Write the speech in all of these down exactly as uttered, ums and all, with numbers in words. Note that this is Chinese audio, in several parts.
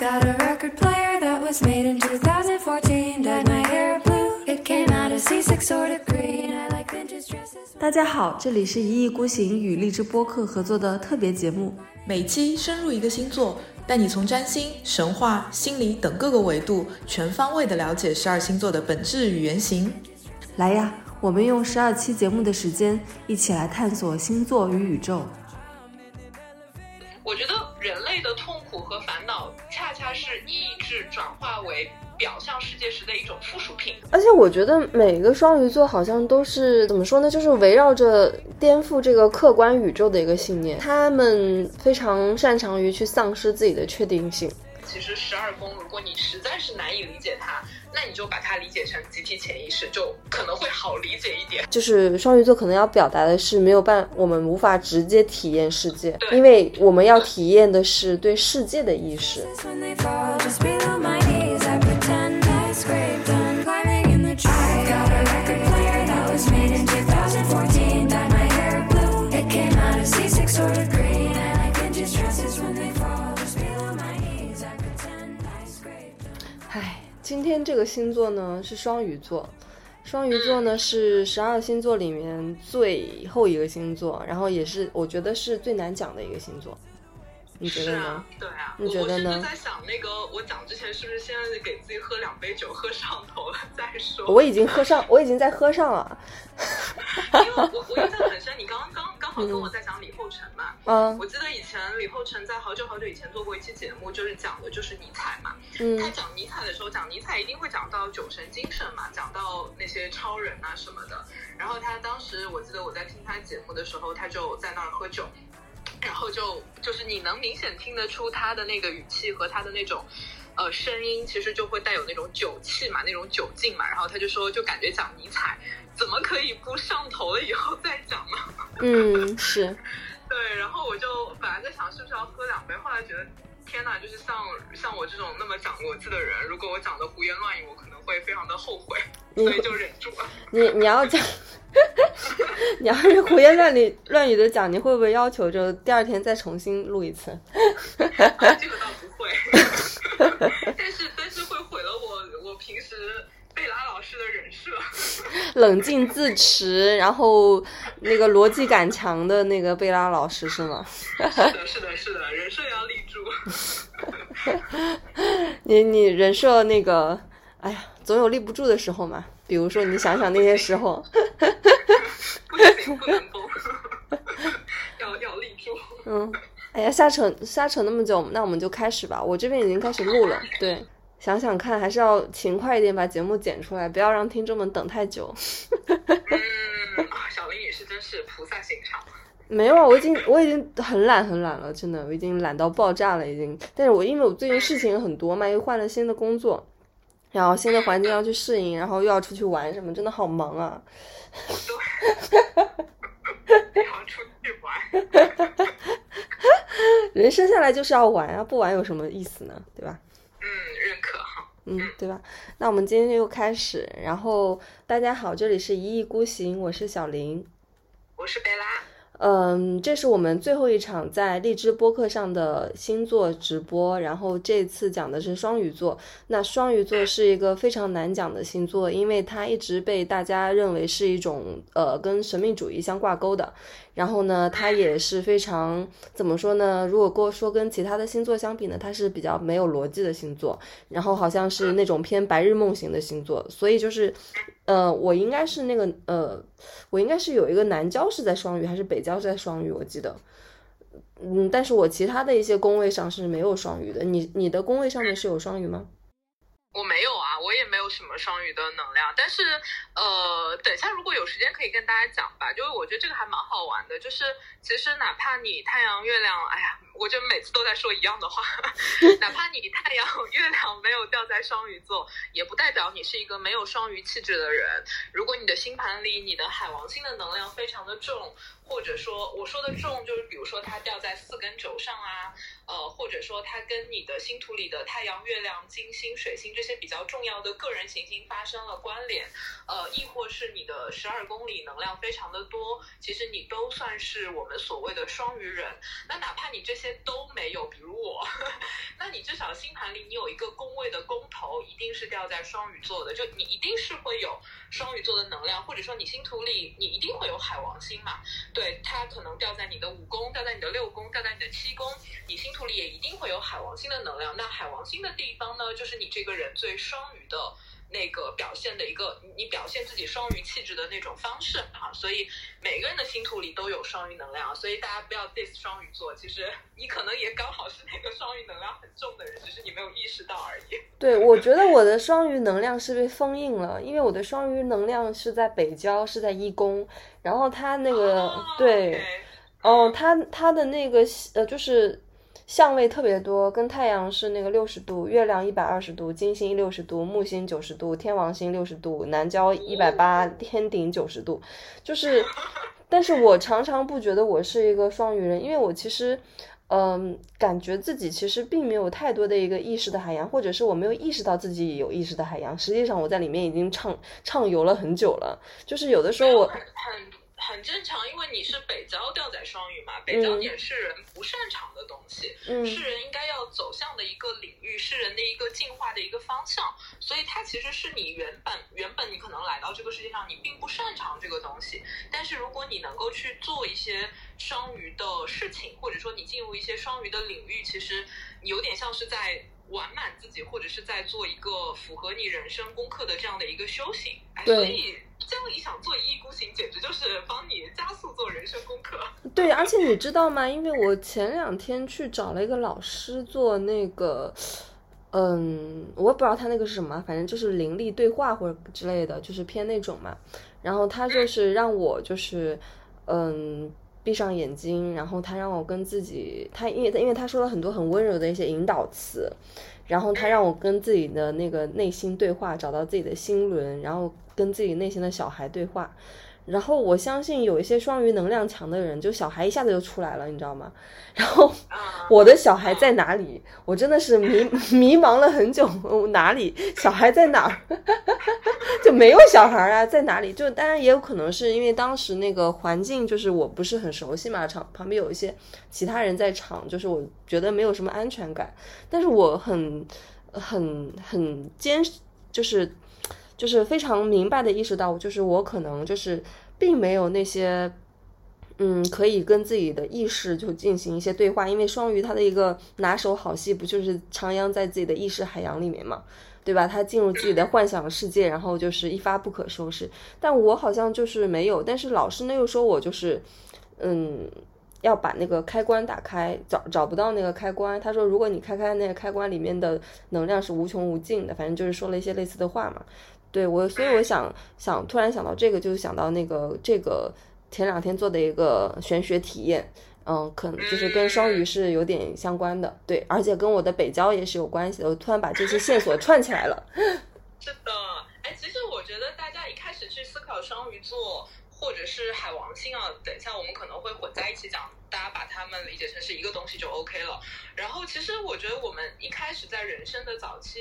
Got a record player that was made in two thousand fourteen. Dyed my hair blue. It came out of C six sort of green. I like vintage dresses. 大家好，这里是一意孤行与荔枝播客合作的特别节目，每期深入一个星座，带你从占星、神话、心理等各个维度，全方位的了解十二星座的本质与原型。来呀，我们用十二期节目的时间，一起来探索星座与宇宙。我觉得人类的痛苦和烦恼恰恰是意志转化为表象世界时的一种附属品，而且我觉得每个双鱼座好像都是怎么说呢，就是围绕着颠覆这个客观宇宙的一个信念，他们非常擅长于去丧失自己的确定性。其实十二宫如果你实在是难以理解它，那你就把它理解成集体潜意识，就可能会好理解一点。就是双鱼座可能要表达的是，没有办我们无法直接体验世界，因为我们要体验的是对世界的意识。今天这个星座呢是双鱼座，双鱼座呢是十二星座里面最后一个星座，然后也是我觉得是最难讲的一个星座。你觉得呢？是啊，对啊，你觉得呢？我甚至在想，那个我讲之前是不是现在给自己喝两杯酒，喝上头了再说？我已经喝上，我已经在喝上了。因为我我印象很深，你刚刚刚刚好跟我在讲李后成嘛，嗯，我记得以前李后成在好久好久以前做过一期节目，就是讲的就是尼采嘛，嗯，他讲尼采的时候，讲尼采一定会讲到酒神精神嘛，讲到那些超人啊什么的。然后他当时我记得我在听他节目的时候，他就在那儿喝酒。然后就就是你能明显听得出他的那个语气和他的那种呃声音，其实就会带有那种酒气嘛，那种酒劲嘛。然后他就说，就感觉讲尼采怎么可以不上头了以后再讲嘛。嗯，是。对，然后我就本来在想是不是要喝两杯，后来觉得天哪，就是像像我这种那么讲逻辑的人，如果我讲的胡言乱语，我可能会非常的后悔，所以就忍住了。你你要讲你要是胡言乱语乱语的讲，你会不会要求就第二天再重新录一次？啊，这个倒不会，但是但是会毁了我我平时贝拉老师的人设，冷静自持，然后那个逻辑感强的那个贝拉老师是吗？是的，是的，是的，人设要立住。你你人设那个，哎呀，总有立不住的时候嘛。比如说，你想想那些时候，不行，不能崩，要要立住。嗯，哎呀，瞎扯瞎扯那么久，那我们就开始吧。我这边已经开始录了，对。想想看，还是要勤快一点把节目剪出来，不要让听众们等太久。嗯，小林也是真是菩萨心肠。没有啊，我已经我已经很懒很懒了，真的，我已经懒到爆炸了已经。但是我因为我最近事情很多嘛，又换了新的工作，然后新的环境要去适应，然后又要出去玩什么，真的好忙啊。对。你要出去玩。人生下来就是要玩啊，不玩有什么意思呢？对吧？嗯，认可哈。嗯，对吧？那我们今天又开始。然后大家好，这里是一意孤行，我是小林，我是贝拉。嗯，这是我们最后一场在荔枝播客上的星座直播，然后这次讲的是双鱼座。那双鱼座是一个非常难讲的星座，因为它一直被大家认为是一种呃跟神秘主义相挂钩的。然后呢，它也是非常怎么说呢？如果说跟其他的星座相比呢，它是比较没有逻辑的星座，然后好像是那种偏白日梦型的星座。所以就是，呃，我应该是那个呃，我应该是有一个南交是在双鱼，还是北交在双鱼？我记得，嗯，但是我其他的一些宫位上是没有双鱼的。你你的宫位上面是有双鱼吗？我没有啊，我也没有什么双鱼的能量，但是呃，等一下如果有时间可以跟大家讲吧，就是我觉得这个还蛮好玩的，就是其实哪怕你太阳月亮，哎呀，我就每次都在说一样的话，哪怕你太阳月亮没有掉在双鱼座，也不代表你是一个没有双鱼气质的人。如果你的星盘里你的海王星的能量非常的重，或者说我说的重就是比如说它掉在四跟九上啊，呃，或者说它跟你的星图里的太阳、月亮、金星、水星这些比较重要的个人行星发生了关联，呃，亦或是你的十二宫里能量非常的多，其实你都算是我们所谓的双鱼人。那哪怕你这些都没有，比如我，那你至少星盘里你有一个宫位的宫头一定是掉在双鱼座的，就你一定是会有双鱼座的能量，或者说你星图里你一定会有海王星嘛，对，它可能掉在你的五宫，掉在你的六宫，掉在你的七宫，你星图里也一定会有海王星的能量。那海王星的地方呢，就是你这个人最双鱼的那个表现的一个，你表现自己双鱼气质的那种方式啊，所以每个人的星图里都有双鱼能量，所以大家不要 diss 双鱼座，其实你可能也刚好是那个双鱼能量很重的人，只是你没有意识到而已。对，我觉得我的双鱼能量是被封印了，因为我的双鱼能量是在北交，是在一宫，然后他那个、oh, 对， okay. 哦，他他的那个呃就是。相位特别多，跟太阳是那个六十度，月亮一百二十度，金星六十度，木星九十度，天王星六十度，南交一百八，天顶九十度，就是，但是我常常不觉得我是一个双鱼人，因为我其实，嗯、呃，感觉自己其实并没有太多的一个意识的海洋，或者是我没有意识到自己有意识的海洋，实际上我在里面已经畅畅游了很久了，就是有的时候我。很正常，因为你是北交掉在双鱼嘛，北交点是人不擅长的东西、嗯、是人应该要走向的一个领域，是人的一个进化的一个方向，所以它其实是你原本原本你可能来到这个世界上你并不擅长这个东西，但是如果你能够去做一些双鱼的事情，或者说你进入一些双鱼的领域，其实你有点像是在完满自己，或者是在做一个符合你人生功课的这样的一个修行，所以这样一想做一意孤行简直就是帮你加速做人生功课。对，而且你知道吗，因为我前两天去找了一个老师做那个嗯，我不知道他那个是什么，反正就是灵力对话或者之类的，就是偏那种嘛，然后他就是让我就是嗯闭上眼睛，然后他让我跟自己，他因为因为他说了很多很温柔的一些引导词，然后他让我跟自己的那个内心对话，找到自己的心轮，然后跟自己内心的小孩对话。然后我相信有一些双鱼能量强的人，就小孩一下子就出来了，你知道吗？然后我的小孩在哪里？我真的是迷迷茫了很久，哪里小孩在哪儿？就没有小孩啊，在哪里？就当然也有可能是因为当时那个环境就是我不是很熟悉嘛，场旁边有一些其他人在场，就是我觉得没有什么安全感。但是我很很很坚，就是。就是非常明白的意识到，就是我可能就是并没有那些嗯可以跟自己的意识就进行一些对话，因为双鱼它的一个拿手好戏不就是徜徉在自己的意识海洋里面嘛，对吧？他进入自己的幻想世界，然后就是一发不可收拾。但我好像就是没有，但是老师那个时候我就是嗯要把那个开关打开，找找不到那个开关。他说如果你开开那个开关，里面的能量是无穷无尽的，反正就是说了一些类似的话嘛。对我，所以我想想突然想到这个，就想到那个这个前两天做的一个玄学体验，嗯，可能就是跟双鱼是有点相关的，对，而且跟我的北交也是有关系的。我突然把这些线索串起来了。是的，哎，其实我觉得大家一开始去思考双鱼座或者是海王星啊，等一下我们可能会混在一起讲。大家把它们理解成是一个东西就 OK 了。然后其实我觉得我们一开始在人生的早期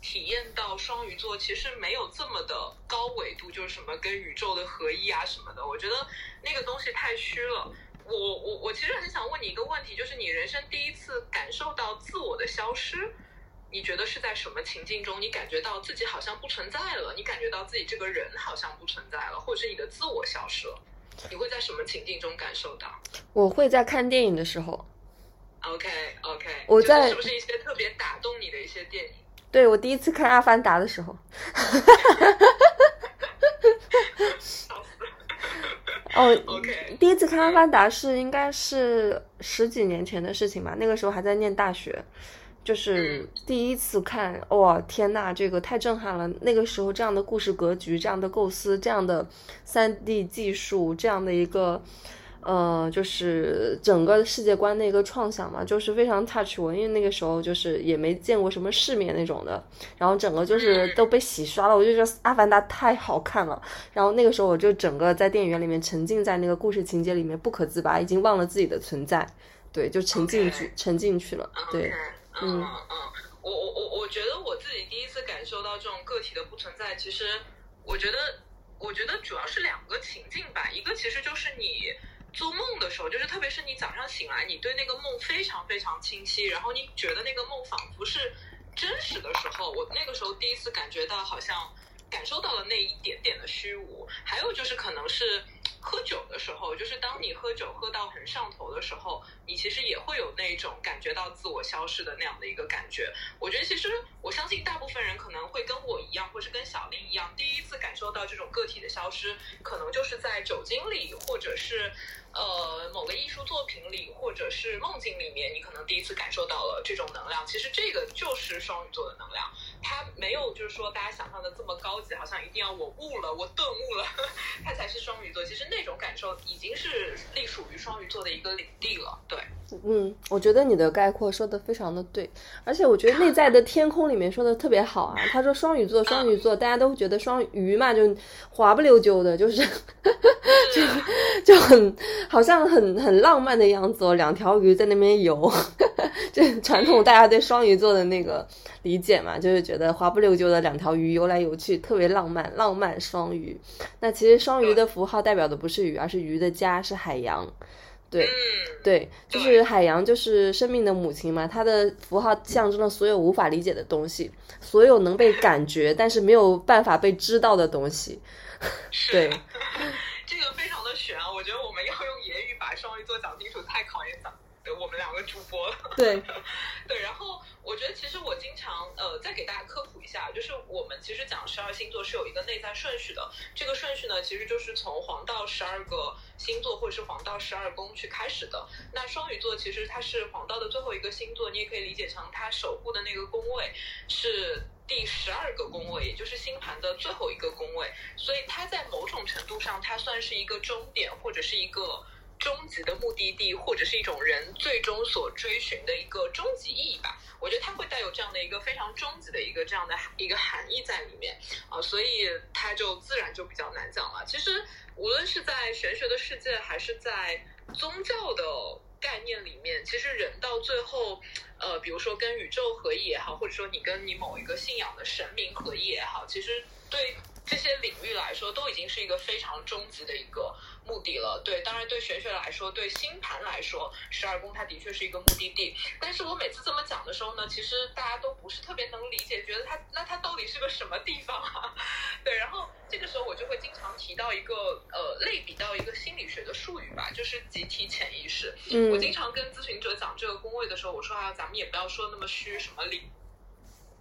体验到双鱼座其实没有这么的高维度，就是什么跟宇宙的合一啊什么的，我觉得那个东西太虚了。我我我其实很想问你一个问题，就是你人生第一次感受到自我的消失，你觉得是在什么情境中？你感觉到自己好像不存在了，你感觉到自己这个人好像不存在了，或者你的自我消失了，你会在什么情境中感受到？我会在看电影的时候。 OK OK， 我在是不是一些特别打动你的一些电影？对，我第一次看《阿凡达》的时候。哦， okay. 第一次看《阿凡达》是应该是十几年前的事情吧，那个时候还在念大学，就是第一次看，哇、哦、天呐，这个太震撼了！那个时候这样的故事格局，这样的构思，这样的 三 D 技术，这样的一个呃，就是整个世界观的一个创想嘛，就是非常 touch 我，因为那个时候就是也没见过什么世面那种的，然后整个就是都被洗刷了，我就觉得阿凡达太好看了。然后那个时候我就整个在电影院里面沉浸在那个故事情节里面不可自拔，已经忘了自己的存在。对，就沉浸去、okay. 沉浸去了， okay. 对， okay. 嗯嗯嗯，我我我我觉得我自己第一次感受到这种个体的不存在，其实我觉得我觉得主要是两个情境吧，一个其实就是你做梦的时候，就是特别是你早上醒来，你对那个梦非常非常清晰，然后你觉得那个梦仿佛是真实的时候，我那个时候第一次感觉到好像感受到了那一点点的虚无。还有就是可能是喝酒的时候，就是当你喝酒喝到很上头的时候，你其实也会有那种感觉到自我消失的那样的一个感觉。我觉得其实我相信大部分人可能会跟我一样，或是跟小林一样，第一次感受到这种个体的消失可能就是在酒精里，或者是呃某个艺术作品里，或者是梦境里面，你可能第一次感受到了这种能量。其实这个就是双鱼座的能量，它没有就是说大家想象的这么高级，好像一定要我悟了我顿悟了呵呵它才是双鱼座。其实那种感受已经是隶属于双鱼座的一个领地了。对，嗯，我觉得你的概括说的非常的对，而且我觉得内在的天空里面说的特别好啊。他说双鱼座双鱼座、嗯、大家都觉得双鱼嘛就滑不溜丢的，就是就就很好像很很浪漫的样子哦，两条鱼在那边游这传统大家对双鱼座的那个理解嘛，就是觉得滑不溜丢的两条鱼游来游去特别浪漫，浪漫双鱼。那其实双鱼的符号代表的不是鱼，而是鱼的家，是海洋。对对，就是海洋就是生命的母亲嘛，它的符号象征了所有无法理解的东西，所有能被感觉但是没有办法被知道的东西。对，这个非常的玄，我觉得我们要用言语把双鱼座讲清楚太考验我们两个主播了。对对，然后我觉得其实我经常呃再给大家科普一下，就是我们其实讲十二星座是有一个内在顺序的，这个顺序呢其实就是从黄道十二个星座或者是黄道十二宫去开始的。那双鱼座其实它是黄道的最后一个星座，你也可以理解成它守护的那个宫位是第十二个宫位，也就是星盘的最后一个宫位，所以它在某种程度上它算是一个终点，或者是一个终极的目的地，或者是一种人最终所追寻的一个终极意义吧。我觉得它会带有这样的一个非常终极的一个这样的一个含义在里面啊，所以它就自然就比较难讲了。其实无论是在玄学的世界，还是在宗教的概念里面，其实人到最后呃，比如说跟宇宙合一也好，或者说你跟你某一个信仰的神明合一也好，其实对这些领域来说都已经是一个非常终极的一个目的了。对，当然对玄学来说，对星盘来说，十二宫它的确是一个目的地。但是我每次这么讲的时候呢，其实大家都不是特别能理解，觉得它那它到底是个什么地方啊？对，然后这个时候我就会经常提到一个呃类比到一个心理学的术语吧，就是集体潜意识。嗯，我经常跟咨询者讲这个宫位的时候，我说啊，咱们也不要说那么虚什么理。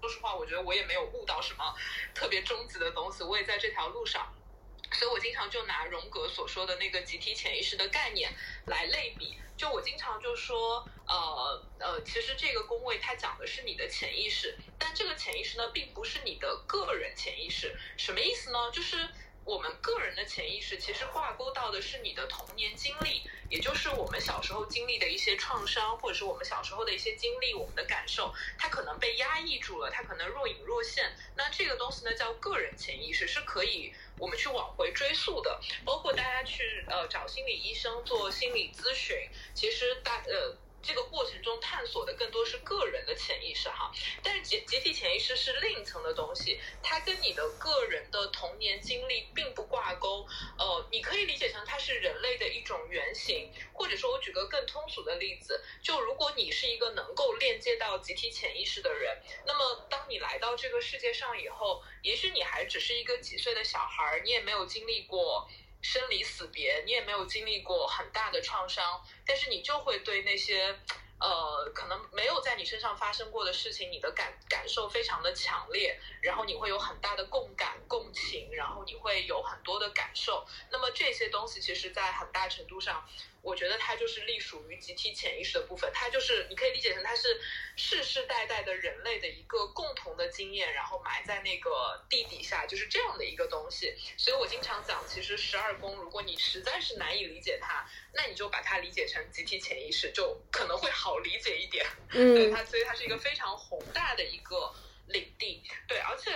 说实话，我觉得我也没有悟到什么特别终极的东西，我也在这条路上。所以我经常就拿荣格所说的那个集体潜意识的概念来类比，就我经常就说呃呃，其实这个宫位它讲的是你的潜意识，但这个潜意识呢并不是你的个人潜意识。什么意思呢？就是我们个人的潜意识其实挂钩到的是你的童年经历，也就是我们小时候经历的一些创伤，或者是我们小时候的一些经历，我们的感受，它可能被压抑住了，它可能若隐若现。那这个东西呢叫个人潜意识，是可以我们去往回追溯的。包括大家去呃找心理医生做心理咨询，其实大呃这个过程中探索的更多是个人的潜意识哈，但是集集体潜意识是另一层的东西，它跟你的个人的童年经历并不挂钩。呃，你可以理解成它是人类的一种原型，或者说我举个更通俗的例子，就如果你是一个能够链接到集体潜意识的人，那么当你来到这个世界上以后，也许你还只是一个几岁的小孩，你也没有经历过生离死别，你也没有经历过很大的创伤，但是你就会对那些呃，可能没有在你身上发生过的事情，你的感感受非常的强烈，然后你会有很大的共感共情，然后你会有很多的感受。那么这些东西其实在很大程度上，我觉得它就是隶属于集体潜意识的部分，它就是你可以理解成它是世世代代的人类的一个共同的经验，然后埋在那个地底下，就是这样的一个东西。所以我经常讲，其实十二宫如果你实在是难以理解它，那你就把它理解成集体潜意识，就可能会好理解一点。嗯，对它，所以它是一个非常宏大的一个领地。对，而且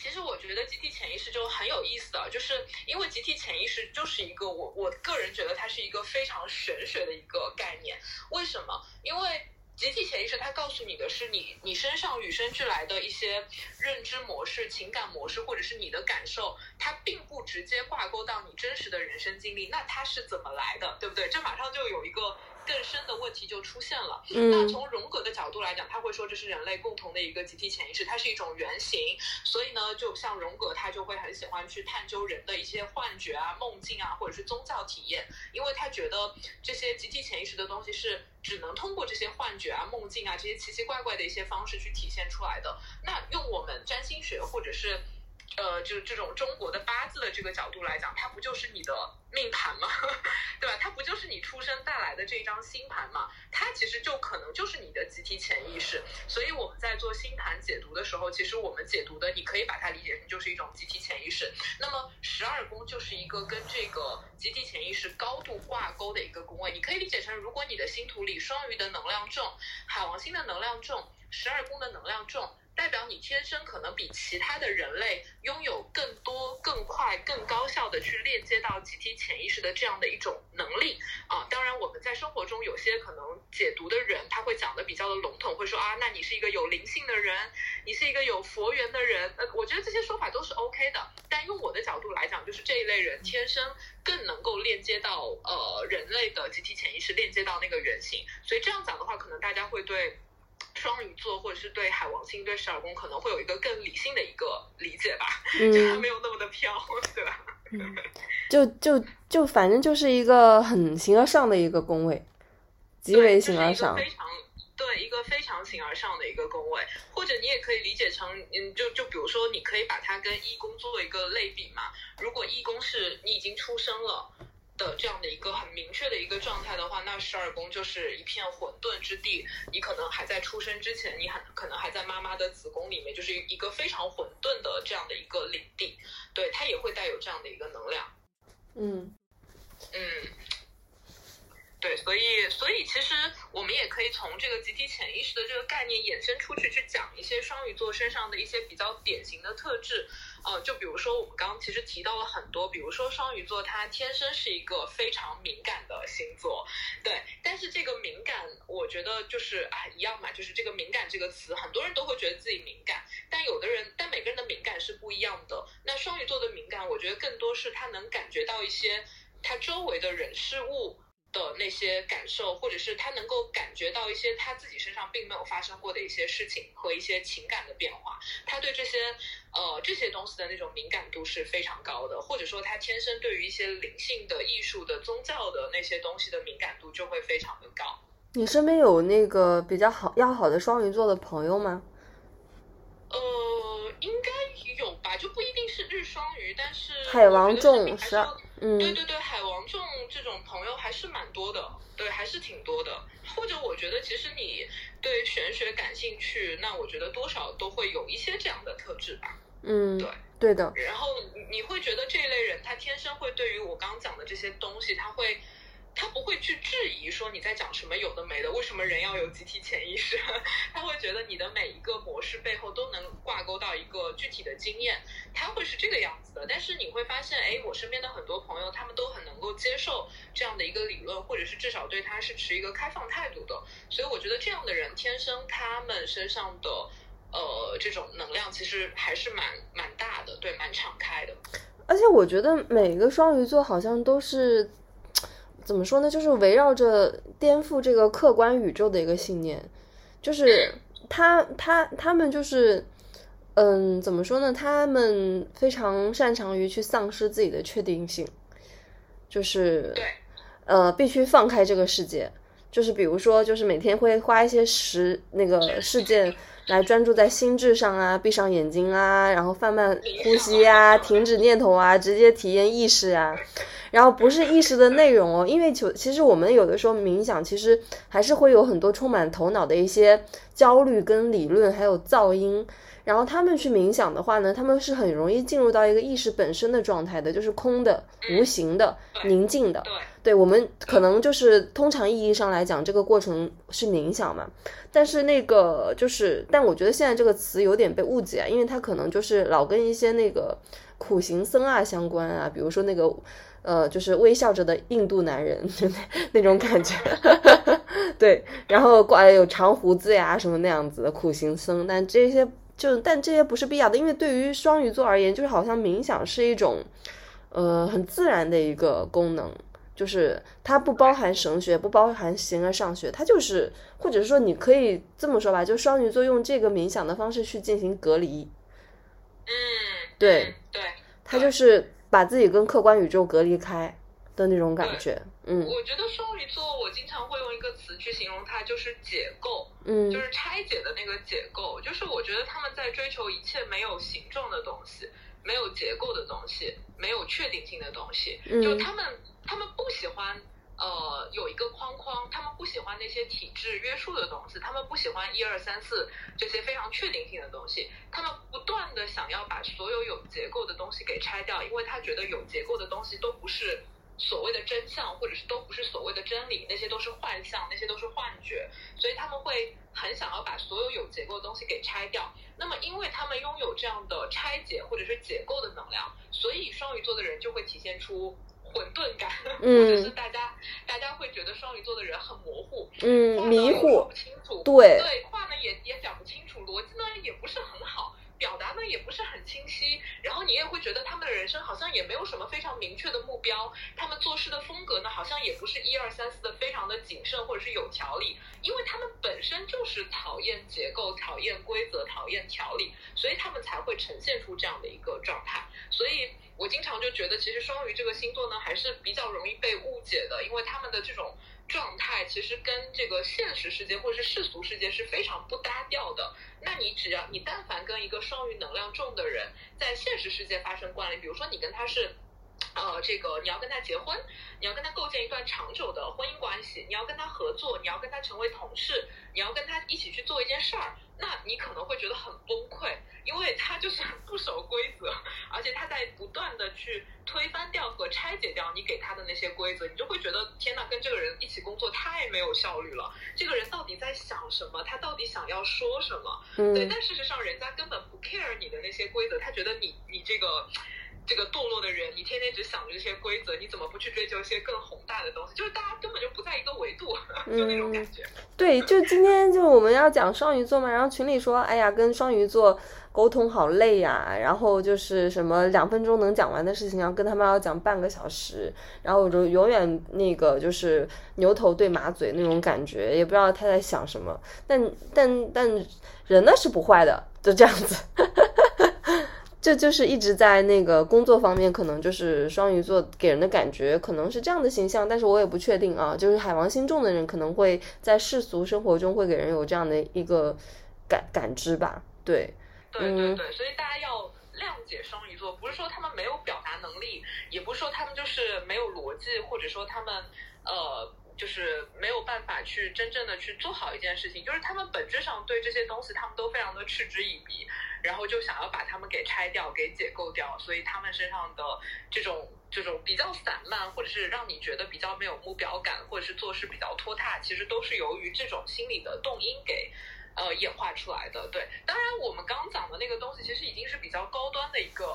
其实我觉得集体潜意识就很有意思的，就是因为集体潜意识就是一个我我个人觉得它是一个非常玄学的一个概念。为什么？因为集体潜意识它告诉你的是你你身上与生俱来的一些认知模式、情感模式，或者是你的感受，它并不直接挂钩到你真实的人生经历。那它是怎么来的，对不对？这马上就有一个更深的问题就出现了。那从荣格的角度来讲，他会说这是人类共同的一个集体潜意识，它是一种原型。所以呢，就像荣格他就会很喜欢去探究人的一些幻觉啊、梦境啊，或者是宗教体验，因为他觉得这些集体潜意识的东西是只能通过这些幻觉啊、梦境啊这些奇奇怪怪的一些方式去体现出来的。那用我们占星学或者是呃，就这种中国的八字的这个角度来讲，它不就是你的命盘吗？对吧？它不就是你出生带来的这一张星盘吗？它其实就可能就是你的集体潜意识。所以我们在做星盘解读的时候，其实我们解读的，你可以把它理解成就是一种集体潜意识。那么十二宫就是一个跟这个集体潜意识高度挂钩的一个宫位。你可以理解成，如果你的星图里双鱼的能量重，海王星的能量重，十二宫的能量重，代表你天生可能比其他的人类拥有更多、更快、更高效的去链接到集体潜意识的这样的一种能力啊。当然，我们在生活中有些可能解读的人，他会讲的比较的笼统，会说啊，那你是一个有灵性的人，你是一个有佛缘的人。呃，我觉得这些说法都是 OK 的。但用我的角度来讲，就是这一类人天生更能够链接到呃人类的集体潜意识，链接到那个原型。所以这样讲的话，可能大家会对双鱼座或者是对海王星、对十二宫可能会有一个更理性的一个理解吧，嗯、就它没有那么的飘，对吧？嗯、就就就反正就是一个很形而上的一个宫位，极为形而上。对，一个非常形而上的一个宫位，或者你也可以理解成，嗯，就就比如说，你可以把它跟一宫做一个类比嘛。如果一宫是你已经出生了的这样的一个很明确的一个状态的话，那十二宫就是一片混沌之地。你可能还在出生之前，你很可能还在妈妈的子宫里面，就是一个非常混沌的这样的一个领地。对，它也会带有这样的一个能量。嗯嗯，对，所以所以其实我们也可以从这个集体潜意识的这个概念衍生出去，去讲一些双鱼座身上的一些比较典型的特质。呃，就比如说我们刚刚其实提到了很多，比如说双鱼座它天生是一个非常敏感的星座，对，但是这个敏感我觉得就是啊一样嘛，就是这个敏感这个词，很多人都会觉得自己敏感，但有的人，但每个人的敏感是不一样的。那双鱼座的敏感，我觉得更多是他能感觉到一些他周围的人事物的那些感受，或者是他能够感觉到一些他自己身上并没有发生过的一些事情和一些情感的变化，他对这些呃这些东西的那种敏感度是非常高的，或者说他天生对于一些灵性的、艺术的、宗教的那些东西的敏感度就会非常的高。你身边有那个比较好要好的双鱼座的朋友吗？呃，应该有吧，就不一定是日双鱼，但是海王重是啊。嗯、对对对，海王众这种朋友还是蛮多的，对，还是挺多的。或者我觉得其实你对玄学感兴趣，那我觉得多少都会有一些这样的特质吧。嗯，对对的。然后你会觉得这一类人他天生会对于我刚刚讲的这些东西，他会他不会去质疑说你在讲什么有的没的，为什么人要有集体潜意识？他会觉得你的每一个模式背后都能挂钩到一个具体的经验，他会是这个样子的。但是你会发现，哎，我身边的很多朋友，他们都很能够接受这样的一个理论，或者是至少对他是持一个开放态度的。所以我觉得这样的人天生他们身上的呃这种能量其实还是蛮蛮大的，对，蛮敞开的。而且我觉得每个双鱼座好像都是，怎么说呢，就是围绕着颠覆这个客观宇宙的一个信念，就是他他他们就是嗯怎么说呢，他们非常擅长于去丧失自己的确定性，就是呃必须放开这个世界，就是比如说就是每天会花一些时那个事件来专注在心智上啊，闭上眼睛啊，然后放慢呼吸啊，停止念头啊，直接体验意识啊，然后不是意识的内容哦，因为其实我们有的时候冥想其实还是会有很多充满头脑的一些焦虑跟理论还有噪音，然后他们去冥想的话呢，他们是很容易进入到一个意识本身的状态的，就是空的、无形的、宁静的。对，我们可能就是通常意义上来讲这个过程是冥想嘛，但是那个就是但我觉得现在这个词有点被误解，因为它可能就是老跟一些那个苦行僧啊相关啊，比如说那个呃就是微笑着的印度男人那种感觉对，然后有长胡子呀什么那样子的苦行僧，但这些就但这些不是必要的，因为对于双鱼座而言，就是好像冥想是一种呃很自然的一个功能，就是它不包含神学，不包含形而上学，它就是或者说你可以这么说吧，就双鱼座用这个冥想的方式去进行隔离。嗯，对对，它就是把自己跟客观宇宙隔离开的那种感觉。嗯，我觉得双鱼座我经常会用一个词去形容它，就是解构。嗯，就是拆解的那个解构，就是我觉得他们在追求一切没有形状的东西，没有结构的东西，没有确定性的东西。嗯，就他们他们不喜欢呃有一个框框，他们不喜欢那些体制约束的东西，他们不喜欢一二三四这些非常确定性的东西，他们不断的想要把所有有结构的东西给拆掉，因为他觉得有结构的东西都不是所谓的真相，或者是都不是所谓的真理，那些都是幻象，那些都是幻觉，所以他们会很想要把所有有结构的东西给拆掉。那么因为他们拥有这样的拆解或者是解构的能量，所以双鱼座的人就会体现出混沌感，嗯，或者是大家大家会觉得双鱼座的人很模糊，嗯，迷糊，不清楚，对对，话呢也也讲不清楚，逻辑呢也不是很好，表达呢也不是很清晰，然后你也会觉得他们的人生好像也没有什么非常明确的目标，他们做事的风格呢好像也不是一二三四的非常的谨慎或者是有条理，因为他们本身就是讨厌结构，讨厌规则，讨厌条理，所以他们才会呈现出这样的一个状态。所以我经常就觉得其实双鱼这个星座呢还是比较容易被误解的，因为他们的这种状态其实跟这个现实世界或者是世俗世界是非常不搭调的。那你只要你但凡跟一个双鱼能量重的人在现实世界发生关联，比如说你跟他是呃，这个你要跟他结婚，你要跟他构建一段长久的婚姻关系，你要跟他合作，你要跟他成为同事，你要跟他一起去做一件事儿，那你可能会觉得很崩溃，因为他就是不守规则，而且他在不断的去推翻掉和拆解掉你给他的那些规则，你就会觉得天哪，跟这个人一起工作太没有效率了，这个人到底在想什么，他到底想要说什么。嗯，对，但事实上人家根本不 care 你的那些规则，他觉得你你这个这个堕落的人，你天天只想着这些规则，你怎么不去追求一些更宏大的东西，就是大家根本就不在一个维度，就那种感觉。嗯，对，就今天就我们要讲双鱼座嘛，然后群里说哎呀跟双鱼座沟通好累呀，然后就是什么两分钟能讲完的事情然后跟他们要讲半个小时，然后就永远那个就是牛头对马嘴那种感觉，也不知道他在想什么，但但但人呢是不坏的，就这样子这就是一直在那个工作方面，可能就是双鱼座给人的感觉可能是这样的形象，但是我也不确定啊，就是海王星重的人可能会在世俗生活中会给人有这样的一个感感知吧。对对对对，嗯，所以大家要谅解双鱼座，不是说他们没有表达能力，也不是说他们就是没有逻辑，或者说他们呃就是没有办法去真正的去做好一件事情，就是他们本质上对这些东西他们都非常的嗤之以鼻，然后就想要把他们给拆掉，给解构掉，所以他们身上的这种这种比较散漫，或者是让你觉得比较没有目标感，或者是做事比较拖沓，其实都是由于这种心理的动因给呃演化出来的。对，当然我们刚讲的那个东西其实已经是比较高端的一个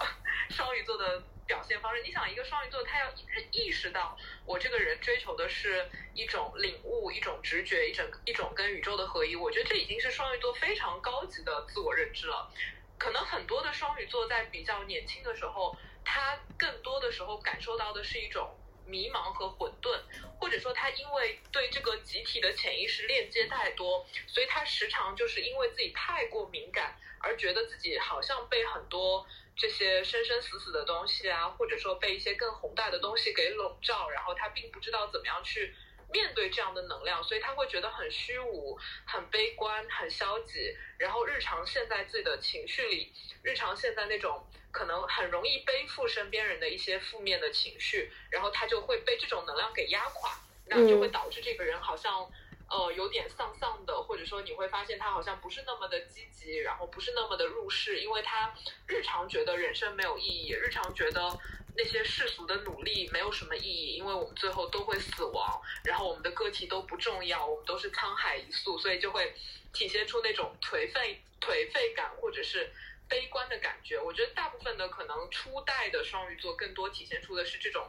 双鱼座的表现方式。你想一个双鱼座他要意识到我这个人追求的是一种领悟，一种直觉，一种一种跟宇宙的合一，我觉得这已经是双鱼座非常高级的自我认知了。可能很多的双鱼座在比较年轻的时候，他更多的时候感受到的是一种迷茫和混沌，或者说他因为对这个集体的潜意识链接太多，所以他时常就是因为自己太过敏感而觉得自己好像被很多这些生生死死的东西啊，或者说被一些更宏大的东西给笼罩，然后他并不知道怎么样去面对这样的能量，所以他会觉得很虚无，很悲观，很消极，然后日常陷在自己的情绪里，日常陷在那种可能很容易背负身边人的一些负面的情绪，然后他就会被这种能量给压垮，那就会导致这个人好像呃，有点丧丧的，或者说你会发现他好像不是那么的积极，然后不是那么的入世，因为他日常觉得人生没有意义，日常觉得那些世俗的努力没有什么意义，因为我们最后都会死亡，然后我们的个体都不重要，我们都是沧海一粟，所以就会体现出那种颓废颓废感或者是悲观的感觉。我觉得大部分的可能初代的双鱼座更多体现出的是这种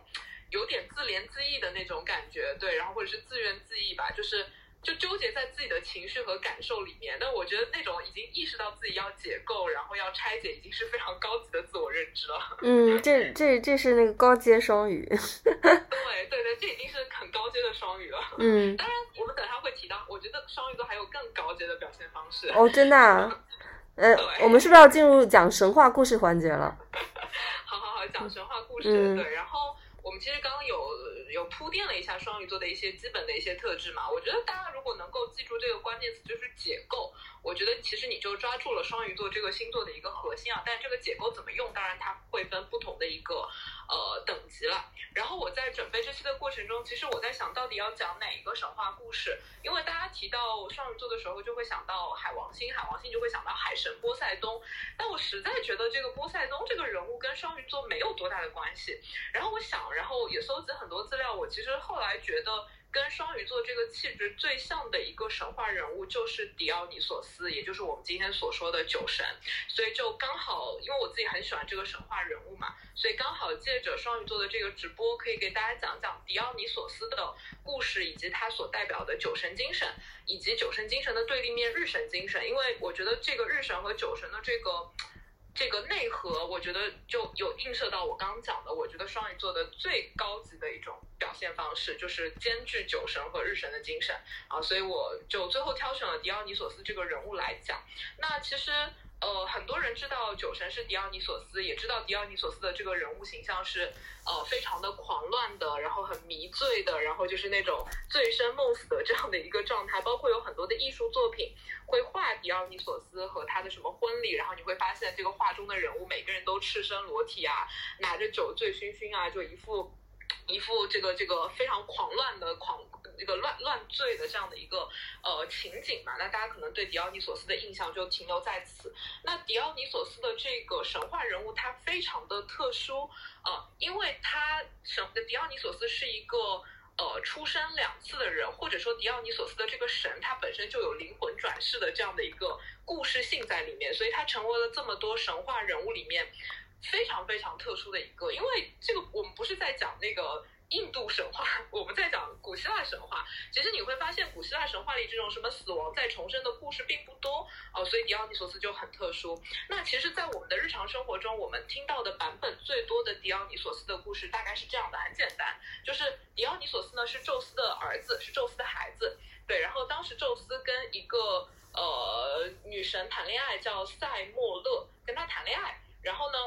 有点自怜自艾的那种感觉，对，然后或者是自怨自艾吧，就是就纠结在自己的情绪和感受里面。但我觉得那种已经意识到自己要解构，然后要拆解，已经是非常高级的自我认知了。嗯，这这这是那个高阶双鱼。对对对，这已经是很高阶的双鱼了。嗯，当然我们等下会提到，我觉得双鱼座还有更高阶的表现方式。哦，真的啊？呃，我们是不是要进入讲神话故事环节了？好好好，讲神话故事。嗯、对，然后。我们其实刚刚有有铺垫了一下双鱼座的一些基本的一些特质嘛，我觉得大家如果能够记住这个关键词就是解构，我觉得其实你就抓住了双鱼座这个星座的一个核心啊。但这个解构怎么用，当然它会分不同的一个呃等级了。然后我在准备这期的过程中，其实我在想到底要讲哪一个神话故事，因为大家提到双鱼座的时候就会想到海王星，海王星就会想到海神波塞冬，但我实在觉得这个波塞冬这个人物跟双鱼座没有多大的关系。然后我想然后也搜集很多资料，我其实后来觉得跟双鱼座这个气质最像的一个神话人物就是狄奥尼索斯，也就是我们今天所说的酒神。所以就刚好，因为我自己很喜欢这个神话人物嘛，所以刚好借着双鱼座的这个直播，可以给大家讲讲狄奥尼索斯的故事，以及他所代表的酒神精神，以及酒神精神的对立面日神精神。因为我觉得这个日神和酒神的这个这个内核，我觉得就有映射到我刚刚讲的，我觉得双鱼座的最高级的一种表现方式就是兼具酒神和日神的精神啊，所以我就最后挑选了狄奥尼索斯这个人物来讲。那其实呃，很多人知道酒神是狄奥尼索斯，也知道狄奥尼索斯的这个人物形象是呃非常的狂乱的，然后很迷醉的，然后就是那种醉生梦死的这样的一个状态，包括有很多的艺术作品会画狄奥尼索斯和他的什么婚礼，然后你会发现这个画中的人物每个人都赤身裸体啊，拿着酒醉醺醺啊，就一副一副这个这个非常狂乱的狂这个乱乱醉的这样的一个呃情景嘛。那大家可能对狄奥尼索斯的印象就停留在此。那狄奥尼索斯的这个神话人物他非常的特殊呃，因为他神狄奥尼索斯是一个呃，出生两次的人，或者说狄奥尼索斯的这个神，他本身就有灵魂转世的这样的一个故事性在里面，所以他成为了这么多神话人物里面非常非常特殊的一个。因为这个我们不是在讲那个印度神话，我们在讲古希腊神话。其实你会发现古希腊神话里这种什么死亡再重生的故事并不多哦，所以狄奥尼索斯就很特殊。那其实在我们的日常生活中，我们听到的版本最多的狄奥尼索斯的故事大概是这样的，很简单，就是狄奥尼索斯呢是宙斯的儿子，是宙斯的孩子，对，然后当时宙斯跟一个呃女神谈恋爱，叫塞莫勒，跟她谈恋爱，然后呢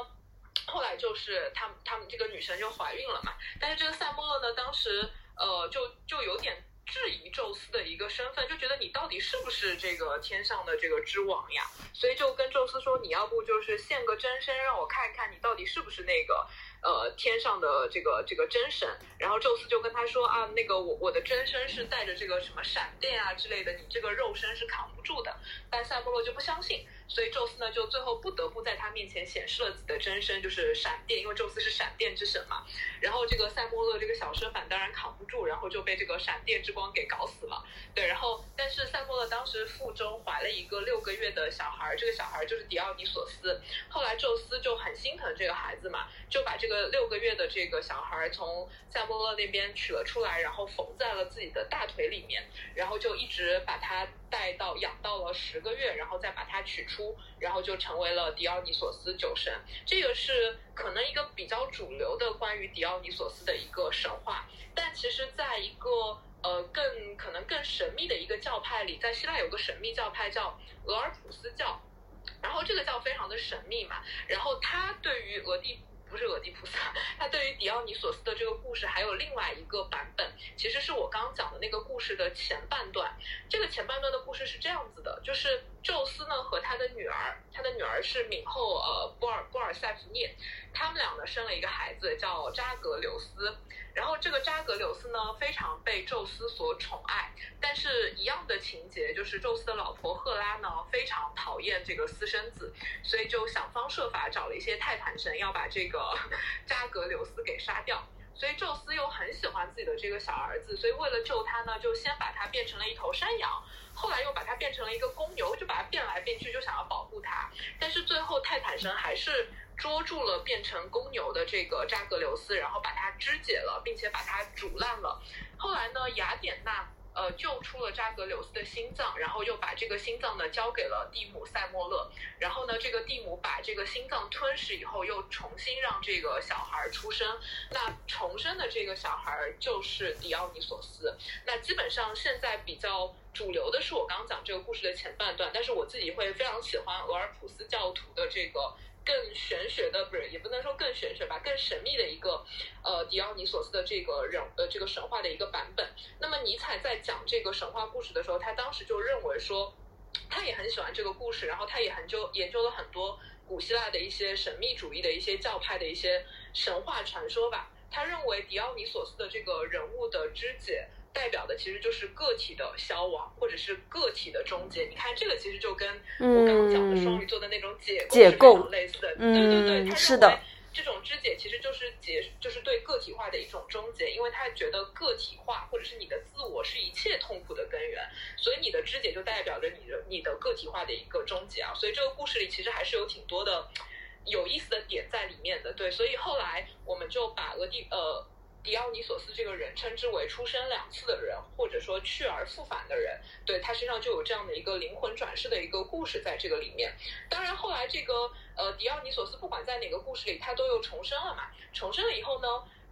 后来就是他们他们这个女神就怀孕了嘛，但是这个塞莫勒呢，当时呃就就有点质疑宙斯的一个身份，就觉得你到底是不是这个天上的这个之王呀？所以就跟宙斯说，你要不就是现个真身让我看看你到底是不是那个呃天上的这个这个真神。然后宙斯就跟他说啊，那个我我的真身是带着这个什么闪电啊之类的，你这个肉身是扛不住的。但塞莫勒就不相信，所以宙斯呢就最后不得不在他面前显示了自己的真身，就是闪电，因为宙斯是闪电之神嘛。然后这个塞莫勒这个小身板当然扛不住，然后就被这个闪电之光给搞死了。对，然后但是塞莫勒当时腹中怀了一个六个月的小孩，这个小孩就是狄奥尼索斯。后来宙斯就很心疼这个孩子嘛，就把这个这个六个月的这个小孩从塞莫勒那边取了出来，然后缝在了自己的大腿里面，然后就一直把他带到养到了十个月，然后再把他取出，然后就成为了狄奥尼索斯酒神。这个是可能一个比较主流的关于狄奥尼索斯的一个神话。但其实在一个呃，更可能更神秘的一个教派里，在希腊有个神秘教派叫俄尔普斯教，然后这个教非常的神秘嘛，然后他对于俄狄不是额吉普斯，他对于狄奥尼索斯的这个故事还有另外一个版本，其实是我刚刚讲的那个故事的前半段。这个前半段的故事是这样子的，就是宙斯呢和他的女儿，他的女儿是冥后呃波尔波尔塞福涅，他们俩呢生了一个孩子叫扎格留斯。然后这个扎格留斯呢非常被宙斯所宠爱，但是一样的情节就是宙斯的老婆赫拉呢非常讨厌这个私生子，所以就想方设法找了一些泰坦神要把这个扎格留斯给杀掉。所以宙斯又很喜欢自己的这个小儿子，所以为了救他呢，就先把他变成了一头山羊，后来又把他变成了一个公牛，就把他变来变去，就想要保护他。但是最后泰坦神还是捉住了变成公牛的这个扎格留斯，然后把他肢解了，并且把他煮烂了。后来呢，雅典娜呃救出了扎格留斯的心脏，然后又把这个心脏呢交给了蒂姆塞莫勒，然后呢这个蒂姆把这个心脏吞噬以后，又重新让这个小孩出生。那重生的这个小孩就是狄奥尼索斯。那基本上现在比较主流的是我刚刚讲这个故事的前半段，但是我自己会非常喜欢俄尔普斯教徒的这个更玄学的，不是也不能说更玄学吧，更神秘的一个呃狄奥尼索斯的这个人呃这个神话的一个版本。那么尼采在讲这个神话故事的时候，他当时就认为说他也很喜欢这个故事，然后他也很就研究了很多古希腊的一些神秘主义的一些教派的一些神话传说吧。他认为狄奥尼索斯的这个人物的肢解代表的其实就是个体的消亡，或者是个体的终结。你看这个其实就跟我刚刚讲的双鱼座的那种解构是非常类似的、嗯、对对对，他认为这种肢解其实就是结，就是对个体化的一种终结，因为他觉得个体化或者是你的自我是一切痛苦的根源，所以你的肢解就代表着你的你的个体化的一个终结啊。所以这个故事里其实还是有挺多的有意思的点在里面的。对，所以后来我们就把俄狄呃狄奥尼索斯这个人称之为出生两次的人，或者说去而复返的人。对，他身上就有这样的一个灵魂转世的一个故事在这个里面。当然后来这个呃狄奥尼索斯不管在哪个故事里他都又重生了嘛，重生了以后呢，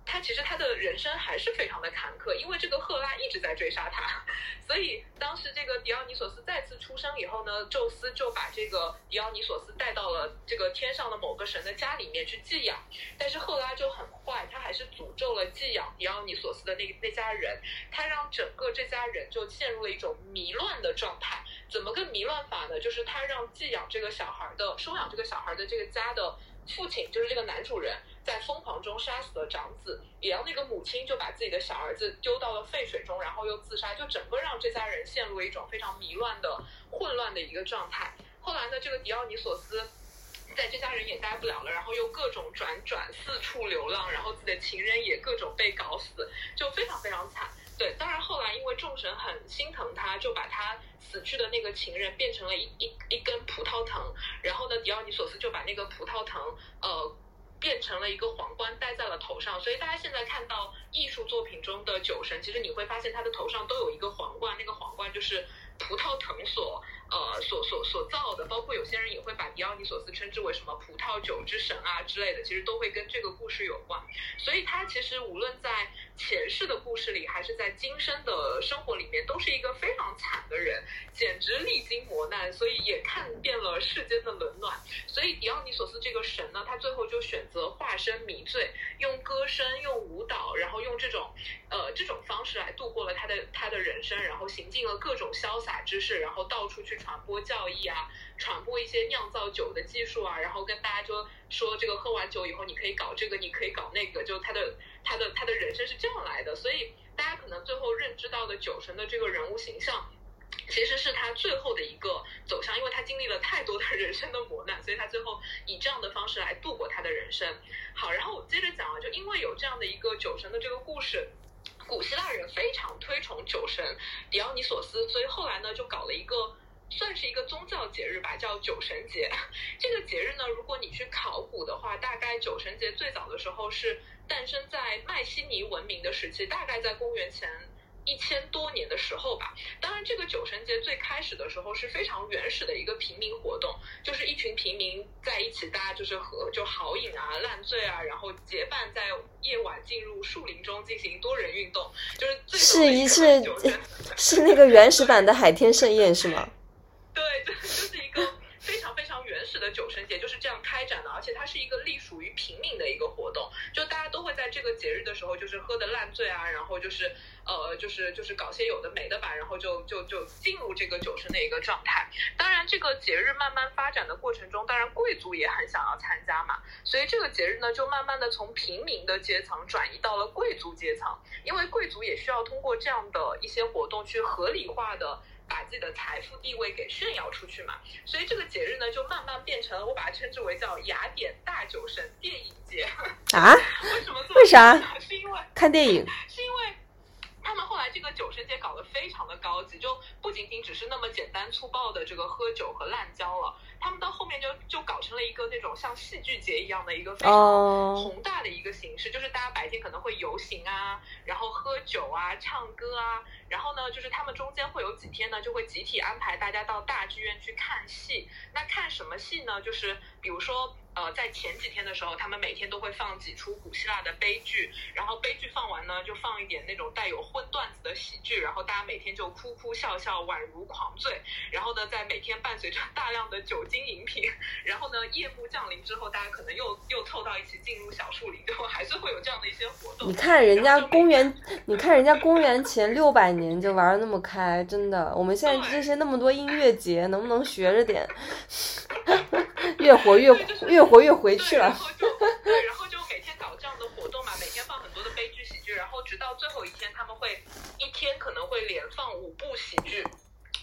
他其实他的人生还是非常的坎坷，因为这个赫拉一直在追杀他。所以当时这个狄奥尼索斯再次出生以后呢，宙斯就把这个狄奥尼索斯带到了这个天上的某个神的家里面去寄养。但是赫拉就很坏，他还是诅咒了寄养狄奥尼索斯的那那家人，他让整个这家人就陷入了一种迷乱的状态。怎么个迷乱法呢？就是他让寄养这个小孩的收养这个小孩的这个家的父亲，就是这个男主人，在疯狂中杀死了长子，也让那个母亲就把自己的小儿子丢到了沸水中，然后又自杀，就整个让这家人陷入一种非常迷乱的混乱的一个状态。后来呢，这个狄奥尼索斯在这家人也待不了了，然后又各种转转四处流浪，然后自己的情人也各种被搞死，就非常非常惨。对，当然后来因为众神很心疼他，就把他死去的那个情人变成了一一一根葡萄藤，然后呢，狄奥尼索斯就把那个葡萄藤呃变成了一个皇冠戴在了头上。所以大家现在看到艺术作品中的酒神，其实你会发现他的头上都有一个皇冠，那个皇冠就是葡萄藤所呃所所所造的。包括有些人也会把狄奥尼索斯称之为什么葡萄酒之神啊之类的，其实都会跟这个故事有关。所以他其实无论在前世的故事里，还是在今生的生活里面，都是一个非常惨的人，简直历经磨难，所以也看遍了世间的冷暖。所以狄奥尼索斯这个神呢，他最后就选择化身迷醉，用歌声、用舞蹈，然后用这种呃这种方式来度过了他的他的人生，然后行尽了各种潇洒知识，然后到处去传播教义啊，传播一些酿造酒的技术啊，然后跟大家就说这个喝完酒以后你可以搞这个，你可以搞那个，就他的他的他的人生是这样来的。所以大家可能最后认知到的酒神的这个人物形象，其实是他最后的一个走向，因为他经历了太多的人生的磨难，所以他最后以这样的方式来度过他的人生。好，然后我接着讲啊，就因为有这样的一个酒神的这个故事，古希腊人非常推崇酒神狄奥尼索斯，所以后来呢就搞了一个算是一个宗教节日吧，叫酒神节。这个节日呢，如果你去考古的话，大概酒神节最早的时候是诞生在迈锡尼文明的时期，大概在公元前一千多年的时候吧。当然这个酒神节最开始的时候是非常原始的一个平民活动，就是一群平民在一起，大家就是喝就豪饮啊烂醉啊，然后结伴在夜晚进入树林中进行多人运动，就是最是一次是那个原始版的海天盛宴是吗？对，就是一个非常非常原始式的九生节就是这样开展的，而且它是一个隶属于平民的一个活动，就大家都会在这个节日的时候就是喝得烂醉啊，然后就是呃就是就是搞些有的没的吧，然后就就就进入这个酒生的一个状态。当然这个节日慢慢发展的过程中，当然贵族也很想要参加嘛，所以这个节日呢就慢慢的从平民的阶层转移到了贵族阶层，因为贵族也需要通过这样的一些活动去合理化的把自己的财富地位给炫耀出去嘛，所以这个节日呢就慢慢变成了，我把它称之为叫雅典大酒神电影节啊。为什么这么？为啥？是因为看电影？是因为他们后来这个酒生节搞得非常的高级，就不仅仅只是那么简单粗暴的这个喝酒和滥交了，他们到后面就就搞成了一个那种像戏剧节一样的一个非常宏大的一个形式，就是大家白天可能会游行啊，然后喝酒啊，唱歌啊，然后呢就是他们中间会有几天呢就会集体安排大家到大剧院去看戏。那看什么戏呢？就是比如说呃，在前几天的时候，他们每天都会放几出古希腊的悲剧，然后悲剧放完呢，就放一点那种带有荤段子的喜剧，然后大家每天就哭哭笑笑，宛如狂醉。然后呢，在每天伴随着大量的酒精饮品，然后呢，夜幕降临之后，大家可能又又凑到一起进入小树林，最后还是会有这样的一些活动。你看人家公元，你看人家公元前六百年就玩得那么开，真的。我们现在这些那么多音乐节，能不能学着点？越活越越。活跃回去了，对，然后就对，然后就每天搞这样的活动嘛，每天放很多的悲剧喜剧，然后直到最后一天，他们会一天可能会连放五部喜剧。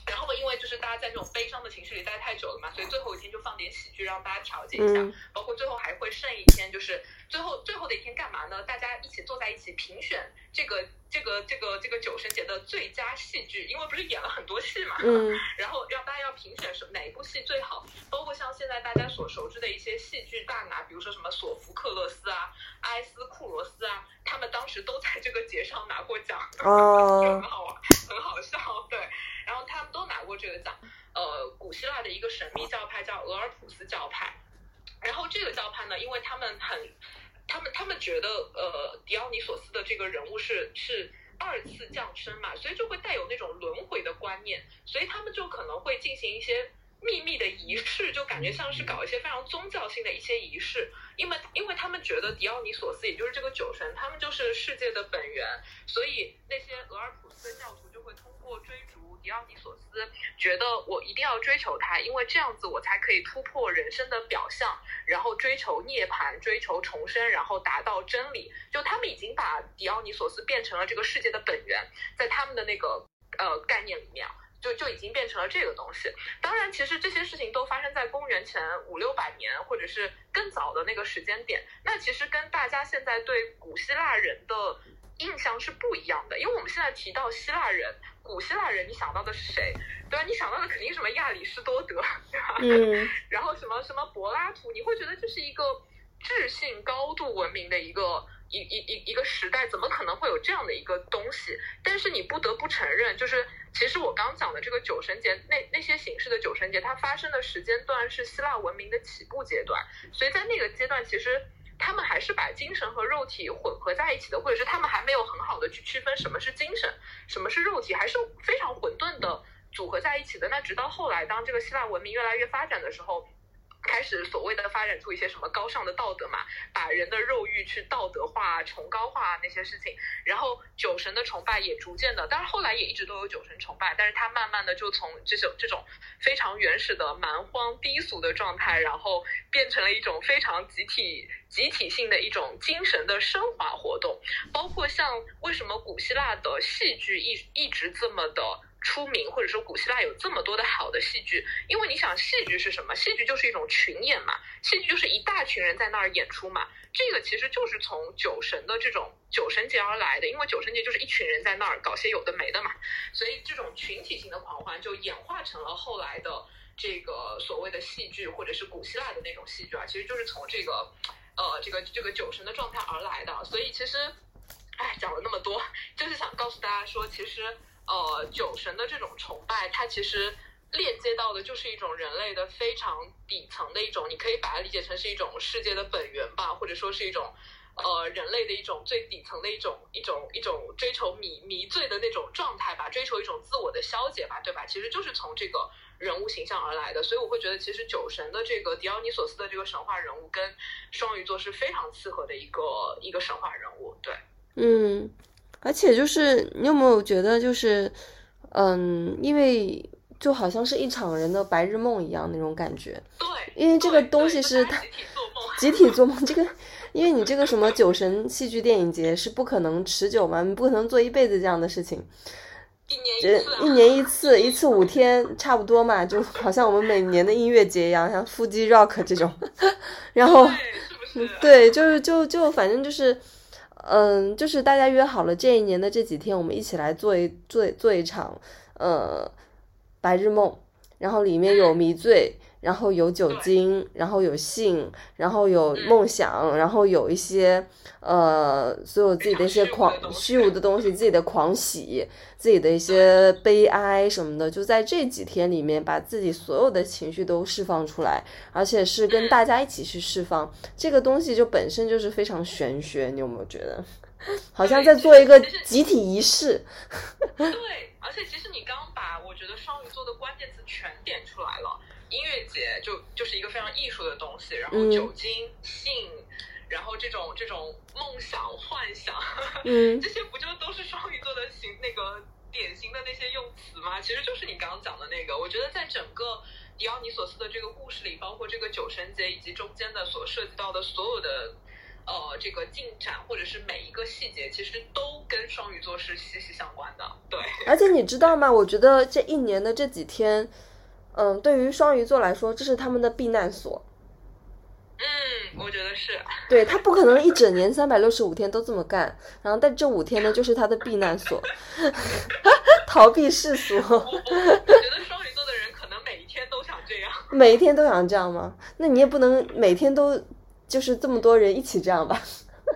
然后因为就是大家在这种悲伤的情绪里待太久了嘛，所以最后一天就放点喜剧让大家调节一下，包括最后还会剩一天，就是最后最后的一天干嘛呢？大家一起坐在一起评选这个这个这个这个酒神节的最佳戏剧，因为不是演了很多戏嘛，嗯，然后让大家要评选哪一部戏最好，包括像现在大家所熟知的一些戏剧大拿，比如说什么索福克勒斯啊、埃斯库罗斯啊，他们当时都在这个节上拿过奖，哦，很好玩，很好笑，对。然后他们都拿过这个奖，呃，古希腊的一个神秘教派叫俄尔普斯教派，然后这个教派呢，因为他们很，他们他们觉得，呃，狄奥尼索斯的这个人物是是二次降生嘛，所以就会带有那种轮回的观念，所以他们就可能会进行一些秘密的仪式，就感觉像是搞一些非常宗教性的一些仪式，因为因为他们觉得狄奥尼索斯也就是这个酒神，他们就是世界的本源，所以那些俄尔普斯的教徒就会通过追逐狄奥尼索斯，觉得我一定要追求他，因为这样子我才可以突破人生的表象，然后追求涅槃，追求重生，然后达到真理。就他们已经把狄奥尼索斯变成了这个世界的本源，在他们的那个呃概念里面。就就已经变成了这个东西。当然，其实这些事情都发生在公元前五六百年，或者是更早的那个时间点。那其实跟大家现在对古希腊人的印象是不一样的，因为我们现在提到希腊人、古希腊人，你想到的是谁？对吧？你想到的肯定是什么亚里士多德，对吧？嗯。然后什么什么柏拉图，你会觉得这是一个智性高度文明的一个。一一一一个时代怎么可能会有这样的一个东西？但是你不得不承认，就是其实我刚讲的这个酒神节，那那些形式的酒神节，它发生的时间段是希腊文明的起步阶段，所以在那个阶段，其实他们还是把精神和肉体混合在一起的，或者是他们还没有很好的去区分什么是精神，什么是肉体，还是非常混沌的组合在一起的。那直到后来，当这个希腊文明越来越发展的时候。开始所谓的发展出一些什么高尚的道德嘛，把人的肉欲去道德化、崇高化那些事情，然后酒神的崇拜也逐渐的，当然后来也一直都有酒神崇拜，但是它慢慢的就从这种这种非常原始的蛮荒低俗的状态，然后变成了一种非常集体集体性的一种精神的升华活动，包括像为什么古希腊的戏剧一一直这么的。出名，或者说古希腊有这么多的好的戏剧，因为你想戏剧是什么？戏剧就是一种群演嘛，戏剧就是一大群人在那儿演出嘛。这个其实就是从酒神的这种酒神节而来的，因为酒神节就是一群人在那儿搞些有的没的嘛，所以这种群体性的狂欢就演化成了后来的这个所谓的戏剧，或者是古希腊的那种戏剧啊，其实就是从这个呃这个这个酒神的状态而来的。所以其实，哎，讲了那么多，就是想告诉大家说，其实。呃，酒神的这种崇拜，它其实链接到的就是一种人类的非常底层的一种，你可以把它理解成是一种世界的本源吧，或者说是一种呃人类的一种最底层的一种一种一种追求迷迷醉的那种状态吧，追求一种自我的消解吧，对吧？其实就是从这个人物形象而来的，所以我会觉得其实酒神的这个狄奥尼索斯的这个神话人物跟双鱼座是非常契合的一个一个神话人物。对，嗯，而且就是你有没有觉得就是嗯，因为就好像是一场人的白日梦一样那种感觉。对，因为这个东西是他集体做梦，这个因为你这个什么酒神戏剧电影节是不可能持久嘛，你不可能做一辈子这样的事情。一年一次、啊、一年一次，一次五天差不多嘛，就好像我们每年的音乐节一样，像腹肌 rock 这种。然后对，是不是？对，就是就就反正就是嗯，就是大家约好了这一年的这几天我们一起来做一做做一场呃白日梦，然后里面有迷醉，然后有酒精，然后有性，然后有梦想，然后有一些呃所有自己的一些狂虚无的东西，自己的狂喜，自己的一些悲哀什么的，就在这几天里面把自己所有的情绪都释放出来，而且是跟大家一起去释放。这个东西就本身就是非常玄学，你有没有觉得好像在做一个集体仪式？对，而且其实你刚把我觉得双鱼座的关键词全点出来了，音乐节就就是一个非常艺术的东西，然后酒精、嗯、性，然后这种这种梦想、幻想，嗯，这些不就都是双鱼座的行那个典型的那些用词吗？其实就是你刚刚讲的那个。我觉得在整个狄奥尼索斯的这个故事里，包括这个酒神节以及中间的所涉及到的所有的。呃，这个进展或者是每一个细节，其实都跟双鱼座是息息相关的。对，而且你知道吗？我觉得这一年的这几天，嗯，对于双鱼座来说，这是他们的避难所。嗯，我觉得是。对，他不可能一整年三百六十五天都这么干，然后但这五天呢，就是他的避难所，逃避世俗。我, 我, 我觉得双鱼座的人可能每一天都想这样。每一天都想这样吗？那你也不能每天都。就是这么多人一起这样吧。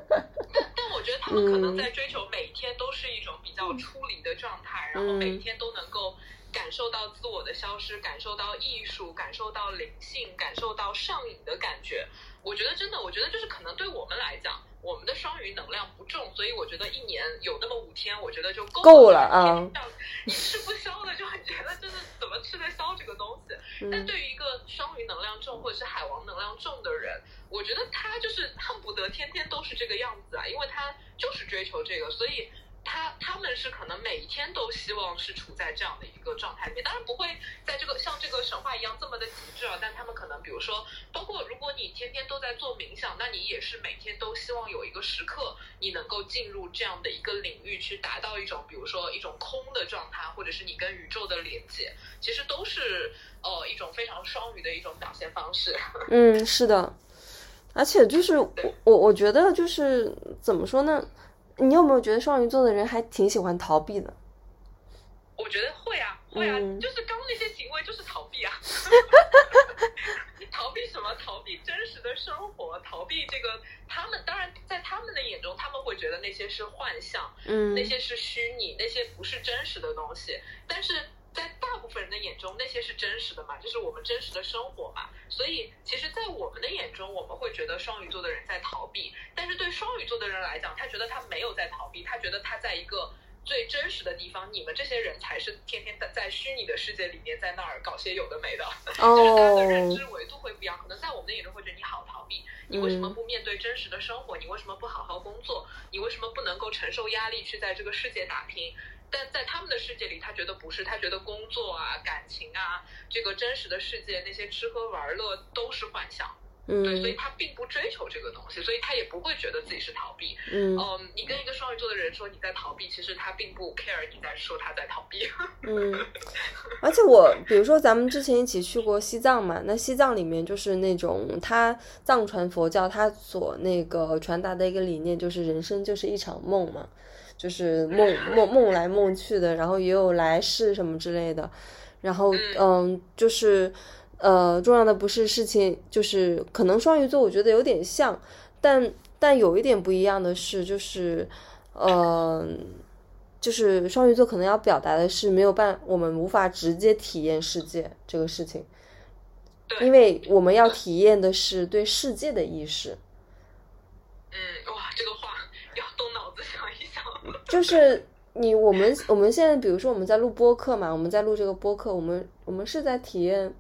但, 但我觉得他们可能在追求每天都是一种比较出离的状态、嗯、然后每天都能够感受到自我的消失，感受到艺术，感受到灵性，感受到上瘾的感觉。我觉得真的，我觉得就是可能对我们来讲，我们的双鱼能量不重，所以我觉得一年有那么五天，我觉得就够了，够了啊！你吃不消的，就很觉得就是怎么吃得消这个东西、嗯。但对于一个双鱼能量重或者是海王能量重的人，我觉得他就是恨不得天天都是这个样子啊，因为他就是追求这个，所以。他他们是可能每一天都希望是处在这样的一个状态里面，当然不会在这个像这个神话一样这么的极致啊。但他们可能比如说，包括如果你天天都在做冥想，那你也是每天都希望有一个时刻你能够进入这样的一个领域，去达到一种比如说一种空的状态，或者是你跟宇宙的连接，其实都是呃一种非常双鱼的一种表现方式。嗯，是的，而且就是我我觉得就是怎么说呢？你有没有觉得双鱼座的人还挺喜欢逃避的？我觉得会啊，会啊，嗯、就是刚那些行为就是逃避啊。逃避什么？逃避真实的生活，逃避这个。他们当然在他们的眼中，他们会觉得那些是幻象，嗯，那些是虚拟，那些不是真实的东西。但是在大部分人的眼中，那些是真实的嘛，就是我们真实的生活嘛。所以其实在我们的眼中，我们会觉得双鱼座的人在逃避，但是对双鱼座的人来讲，他觉得他没有在逃避，他觉得他在一个最真实的地方，你们这些人才是天天在虚拟的世界里面在那儿搞些有的没的、oh. 就是大家的认知维度会不一样，可能在我们的眼中会觉得你好逃避，你为什么不面对真实的生活，你为什么不好好工作，你为什么不能够承受压力去在这个世界打拼。但在他们的世界里，他觉得不是，他觉得工作啊、感情啊，这个真实的世界，那些吃喝玩乐都是幻想。嗯，对，所以他并不追求这个东西，所以他也不会觉得自己是逃避。嗯，嗯，你跟一个双鱼座的人说你在逃避，其实他并不 care 你在说他在逃避。嗯，而且我比如说咱们之前一起去过西藏嘛，那西藏里面就是那种他藏传佛教他所那个传达的一个理念，就是人生就是一场梦嘛。就是梦梦梦来梦去的，然后也有来世什么之类的，然后嗯，就是呃，重要的不是事情，就是可能双鱼座我觉得有点像，但但有一点不一样的是，就是呃，就是双鱼座可能要表达的是没有办，我们无法直接体验世界这个事情，因为我们要体验的是对世界的意识。嗯，哇，就是你我们我们现在比如说我们在录播客嘛，我们在录这个播客，我们我们是在体验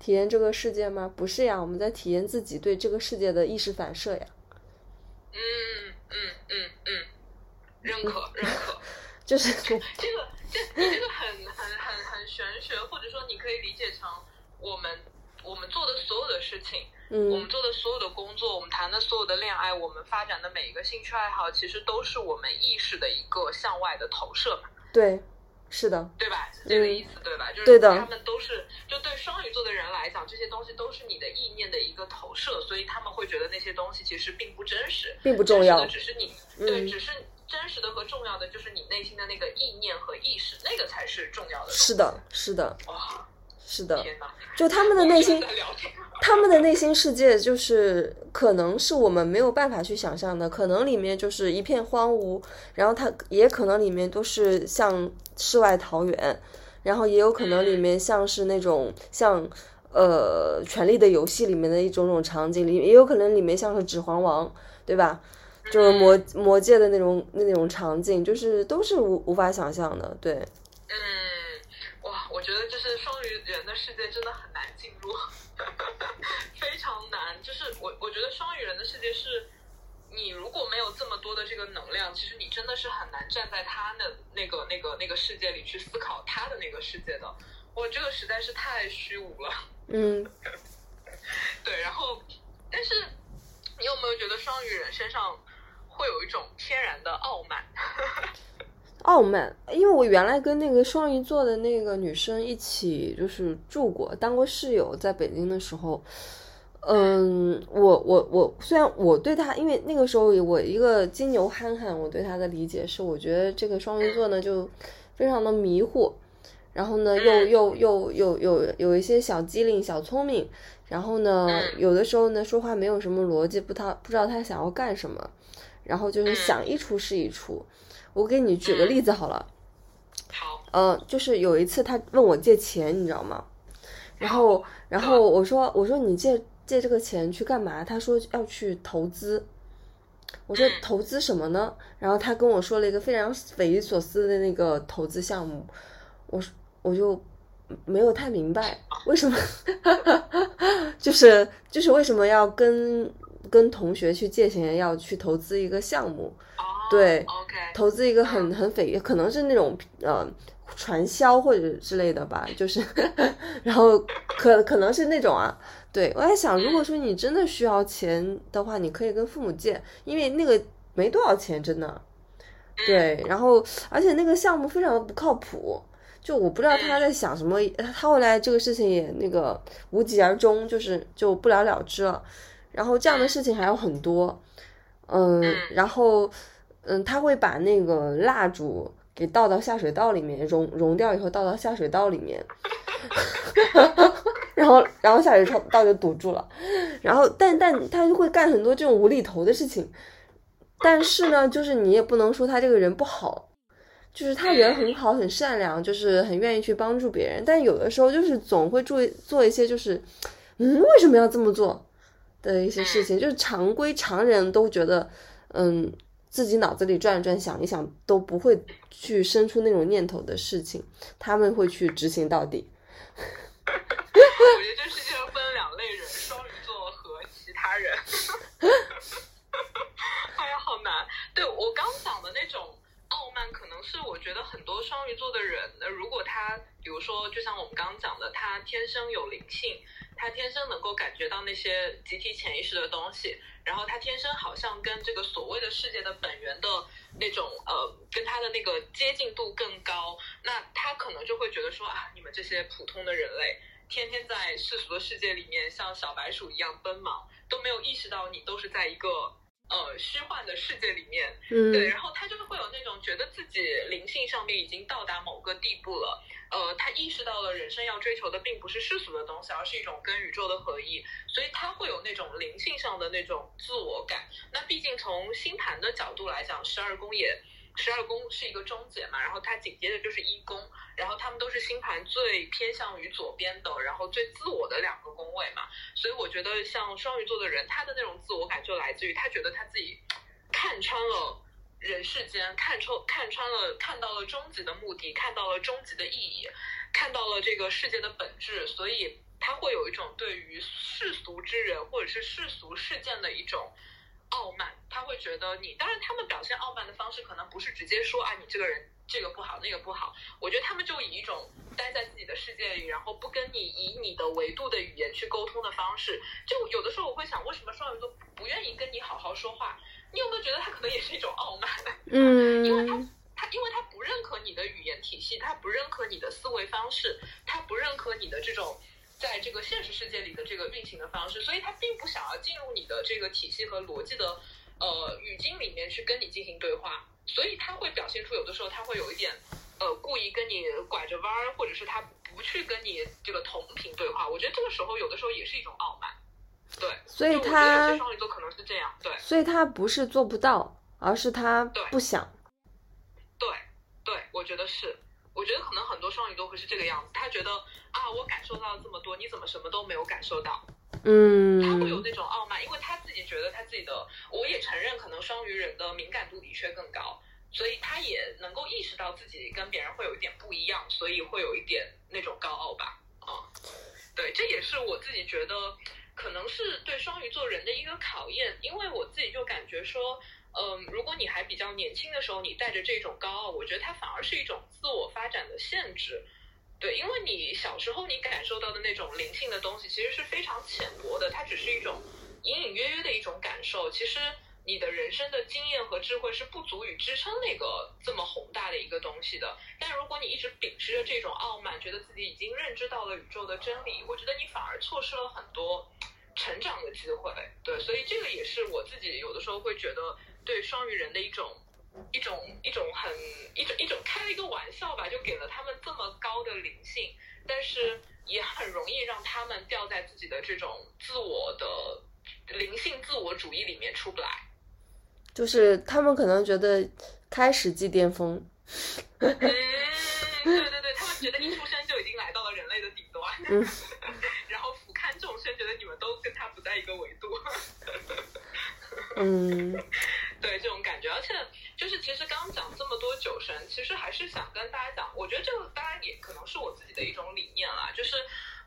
体验这个世界吗？不是呀，我们在体验自己对这个世界的意识反射呀。嗯嗯嗯嗯，认可认可，就是这个这这个很很很很玄学，或者说你可以理解成我们我们做的所有的事情。嗯，我们做的所有的工作，我们谈的所有的恋爱，我们发展的每一个兴趣爱好，其实都是我们意识的一个向外的投射嘛。对，是的，对吧？嗯、这个意思对吧？就是他们都是，就对双鱼座的人来讲，这些东西都是你的意念的一个投射，所以他们会觉得那些东西其实并不真实，并不重要，只是你、嗯、对，只是真实的和重要的就是你内心的那个意念和意识，那个才是重要的。是的，是的。哇。是的，就他们的内心，他们的内心世界就是可能是我们没有办法去想象的，可能里面就是一片荒芜，然后它也可能里面都是像世外桃源，然后也有可能里面像是那种像呃《权力的游戏》里面的一种种场景，里也有可能里面像是《指环王》，对吧？就是魔魔界的那种那种场景，就是都是无无法想象的，对。嗯。哇，我觉得就是双鱼人的世界真的很难进入，非常难。就是我，我觉得双鱼人的世界是，你如果没有这么多的这个能量，其实你真的是很难站在他的那个、那个、那个世界里去思考他的那个世界的。我这个实在是太虚无了。嗯，对。然后，但是你有没有觉得双鱼人身上会有一种天然的傲慢？傲慢，因为我原来跟那个双鱼座的那个女生一起就是住过，当过室友，在北京的时候，嗯，我我我虽然我对她，因为那个时候我一个金牛憨憨，我对她的理解是，我觉得这个双鱼座呢就非常的迷惑，然后呢又又又又有有一些小机灵、小聪明，然后呢有的时候呢说话没有什么逻辑，不他不知道他想要干什么，然后就是想一出是一出。我给你举个例子好了，好，呃，就是有一次他问我借钱，你知道吗？然后，然后我说，我说你借借这个钱去干嘛？他说要去投资。我说投资什么呢？然后他跟我说了一个非常匪夷所思的那个投资项目，我我就没有太明白为什么，就是就是为什么要跟跟同学去借钱要去投资一个项目。对， okay, 投资一个很很匪，可能是那种呃传销或者之类的吧，就是，然后可可能是那种啊。对，我在想，如果说你真的需要钱的话，你可以跟父母借，因为那个没多少钱，真的。对，然后而且那个项目非常的不靠谱，就我不知道他在想什么，他后来这个事情也那个无疾而终，就是就不了了之了。然后这样的事情还有很多，嗯，然后。嗯，他会把那个蜡烛给倒到下水道里面，融融掉以后倒到下水道里面，然后然后下水道就堵住了，然后但但他就会干很多这种无厘头的事情，但是呢，就是你也不能说他这个人不好，就是他人很好很善良，就是很愿意去帮助别人，但有的时候就是总会做做一些就是，嗯，为什么要这么做的一些事情，就是常规常人都觉得，嗯。自己脑子里转一转想一想都不会去生出那种念头的事情，他们会去执行到底。我觉得这世界上分两类人，双鱼座和其他人。哎呀好难。对，我刚讲的那种傲慢可能是我觉得很多双鱼座的人，如果他比如说就像我们刚刚讲的，他天生有灵性，他天生能够感觉到那些集体潜意识的东西，然后他天生好像跟这个所谓的世界的本源的那种呃，跟他的那个接近度更高，那他可能就会觉得说啊，你们这些普通的人类天天在世俗的世界里面像小白鼠一样奔忙，都没有意识到你都是在一个呃，虚幻的世界里面，嗯，对，然后他就是会有那种觉得自己灵性上面已经到达某个地步了，呃，他意识到了人生要追求的并不是世俗的东西，而是一种跟宇宙的合一，所以他会有那种灵性上的那种自我感。那毕竟从星盘的角度来讲，十二宫也，十二宫是一个中解嘛，然后它紧接着就是一宫，然后他们都是星盘最偏向于左边的，然后最自我的两个宫位嘛，所以我觉得像双鱼座的人，他的那种自我感就来自于他觉得他自己看穿了人世间看穿看穿了，看到了终极的目的，看到了终极的意义，看到了这个世界的本质，所以他会有一种对于世俗之人或者是世俗事件的一种傲慢。他会觉得你，当然他们表现傲慢的方式可能不是直接说啊你这个人这个不好那个不好，我觉得他们就以一种待在自己的世界里，然后不跟你以你的维度的语言去沟通的方式。就有的时候我会想，为什么双鱼座不愿意跟你好好说话？你有没有觉得他可能也是一种傲慢？嗯，因为他他因为他不认可你的语言体系，他不认可你的思维方式，他不认可你的这种在这个现实世界里的这个运行的方式，所以他并不想要进入你的这个体系和逻辑的呃语境里面去跟你进行对话，所以他会表现出有的时候他会有一点呃故意跟你拐着弯，或者是他不去跟你这个同频对话。我觉得这个时候有的时候也是一种傲慢。对，所以他双鱼座可能是这样。对，所以他不是做不到，而是他不想。对 对, 对我觉得是我觉得可能很多双鱼座会是这个样子，他觉得啊，我感受到了这么多，你怎么什么都没有感受到？嗯，他会有那种傲慢，因为他自己觉得他自己的，我也承认，可能双鱼人的敏感度的确更高，所以他也能够意识到自己跟别人会有一点不一样，所以会有一点那种高傲吧。嗯，对，这也是我自己觉得可能是对双鱼座人的一个考验，因为我自己就感觉说。嗯，如果你还比较年轻的时候，你带着这种高傲，我觉得它反而是一种自我发展的限制。对，因为你小时候你感受到的那种灵性的东西，其实是非常浅薄的，它只是一种隐隐约约的一种感受。其实你的人生的经验和智慧是不足以支撑那个这么宏大的一个东西的。但如果你一直秉持着这种傲慢，觉得自己已经认知到了宇宙的真理，我觉得你反而错失了很多成长的机会。对，所以这个也是我自己有的时候会觉得。对双鱼人的一种一种一种很一种一种开了一个玩笑吧，就给了他们这么高的灵性，但是也很容易让他们掉在自己的这种自我的灵性自我主义里面出不来。就是他们可能觉得开始即巅峰。嗯，对对对，他们觉得一出生就已经来到了人类的顶端，嗯、然后俯瞰众生，觉得你们都跟他不在一个维度。嗯。对，这种感觉。而且就是其实刚讲这么多酒神，其实还是想跟大家讲，我觉得这个当然也可能是我自己的一种理念啦，就是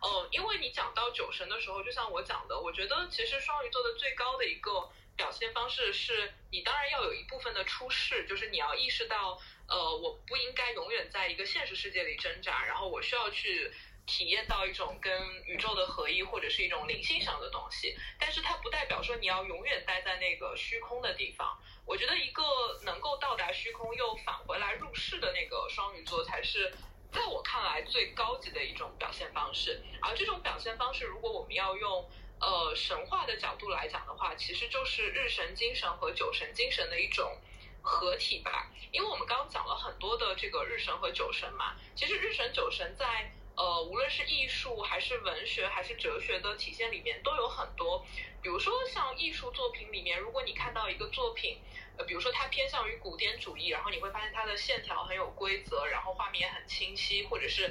呃，因为你讲到酒神的时候，就像我讲的，我觉得其实双鱼座的最高的一个表现方式是，你当然要有一部分的出世，就是你要意识到呃，我不应该永远在一个现实世界里挣扎，然后我需要去体验到一种跟宇宙的合一，或者是一种灵性上的东西，但是它不代表说你要永远待在那个虚空的地方。我觉得一个能够到达虚空又返回来入世的那个双鱼座，才是在我看来最高级的一种表现方式。而这种表现方式，如果我们要用呃神话的角度来讲的话，其实就是日神精神和酒神精神的一种合体吧。因为我们刚刚讲了很多的这个日神和酒神嘛，其实日神酒神在呃，无论是艺术还是文学还是哲学的体现里面都有很多，比如说像艺术作品里面，如果你看到一个作品，呃，比如说它偏向于古典主义，然后你会发现它的线条很有规则，然后画面很清晰，或者是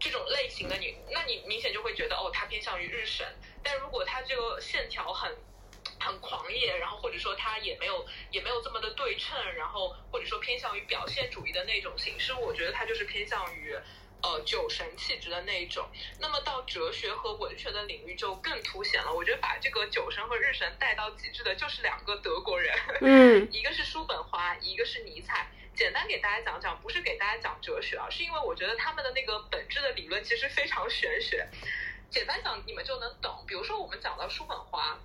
这种类型的，你那你明显就会觉得哦，它偏向于日神。但如果它这个线条很很狂野，然后或者说它也没有也没有这么的对称，然后或者说偏向于表现主义的那种形式，我觉得它就是偏向于呃，酒神气质的那一种。那么到哲学和文学的领域就更凸显了。我觉得把这个酒神和日神带到极致的就是两个德国人，嗯，一个是叔本华，一个是尼采。简单给大家讲讲，不是给大家讲哲学啊，是因为我觉得他们的那个本质的理论其实非常玄学。简单讲你们就能懂。比如说我们讲到叔本华，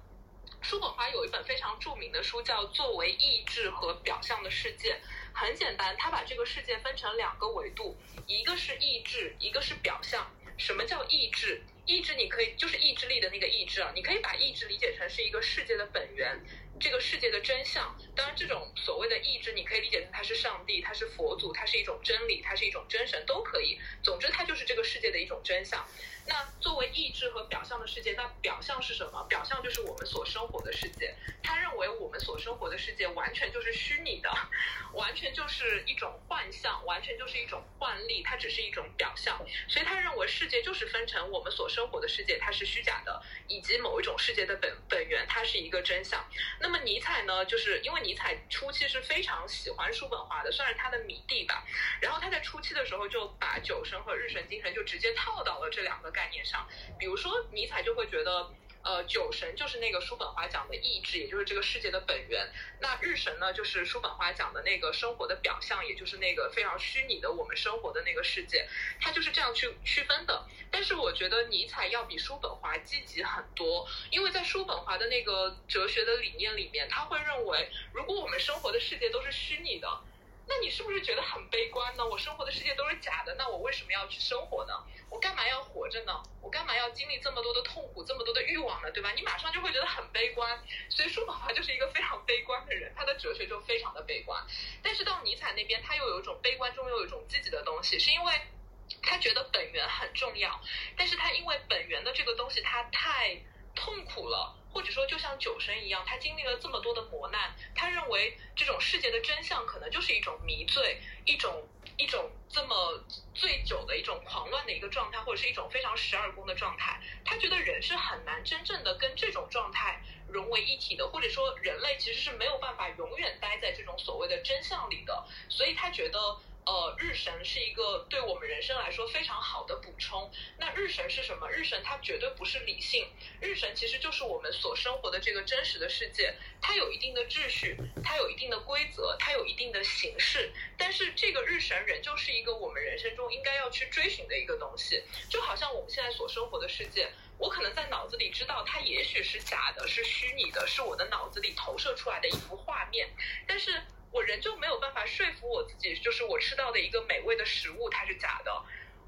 叔本华有一本非常著名的书叫《作为意志和表象的世界》。很简单，他把这个世界分成两个维度，一个是意志，一个是表象。什么叫意志？意志你可以就是意志力的那个意志啊，你可以把意志理解成是一个世界的本源，这个世界的真相。当然，这种所谓的意志，你可以理解成它是上帝，它是佛祖，它是一种真理，它是一种真神，都可以。总之，它就是这个世界的一种真相。那作为意志和表象的世界，那表象是什么？表象就是我们所生活的世界。他认为我们所生活的世界完全就是虚拟的，完全就是一种幻象，完全就是一种幻力，它只是一种表象。所以他认为世界就是分成我们所生活的世界它是虚假的，以及某一种世界的本本源它是一个真相。那么尼采呢，就是因为尼采初期是非常喜欢叔本华的，算是他的迷弟吧。然后他在初期的时候就把酒神和日神精神就直接套到了这两个概念上。比如说尼采就会觉得呃，酒神就是那个叔本华讲的意志，也就是这个世界的本源。那日神呢，就是叔本华讲的那个生活的表象，也就是那个非常虚拟的我们生活的那个世界。它就是这样去区分的。但是我觉得尼采要比叔本华积极很多，因为在叔本华的那个哲学的理念里面，他会认为如果我们生活的世界都是虚拟的，那你是不是觉得很悲观呢？我生活的世界都是假的，那我为什么要去生活呢？我干嘛要活着呢？我干嘛要经历这么多的痛苦，这么多的欲望呢？对吧？你马上就会觉得很悲观。所以叔本华就是一个非常悲观的人，他的哲学就非常的悲观。但是到尼采那边，他又有一种悲观中又有一种积极的东西，是因为他觉得本源很重要，但是他因为本源的这个东西他太痛苦了，或者说就像酒神一样，他经历了这么多的磨难，他认为这种世界的真相可能就是一种迷醉，一种一种这么醉酒的一种狂乱的一个状态，或者是一种非常十二宫的状态。他觉得人是很难真正的跟这种状态融为一体的，或者说人类其实是没有办法永远待在这种所谓的真相里的。所以他觉得呃，日神是一个对我们人生来说非常好的补充。那日神是什么？日神它绝对不是理性，日神其实就是我们所生活的这个真实的世界，它有一定的秩序，它有一定的规则，它有一定的形式。但是这个日神仍旧是一个我们人生中应该要去追寻的一个东西。就好像我们现在所生活的世界，我可能在脑子里知道它也许是假的，是虚拟的，是我的脑子里投射出来的一幅画面，但是我仍旧没有办法说服我自己，就是我吃到的一个美味的食物它是假的，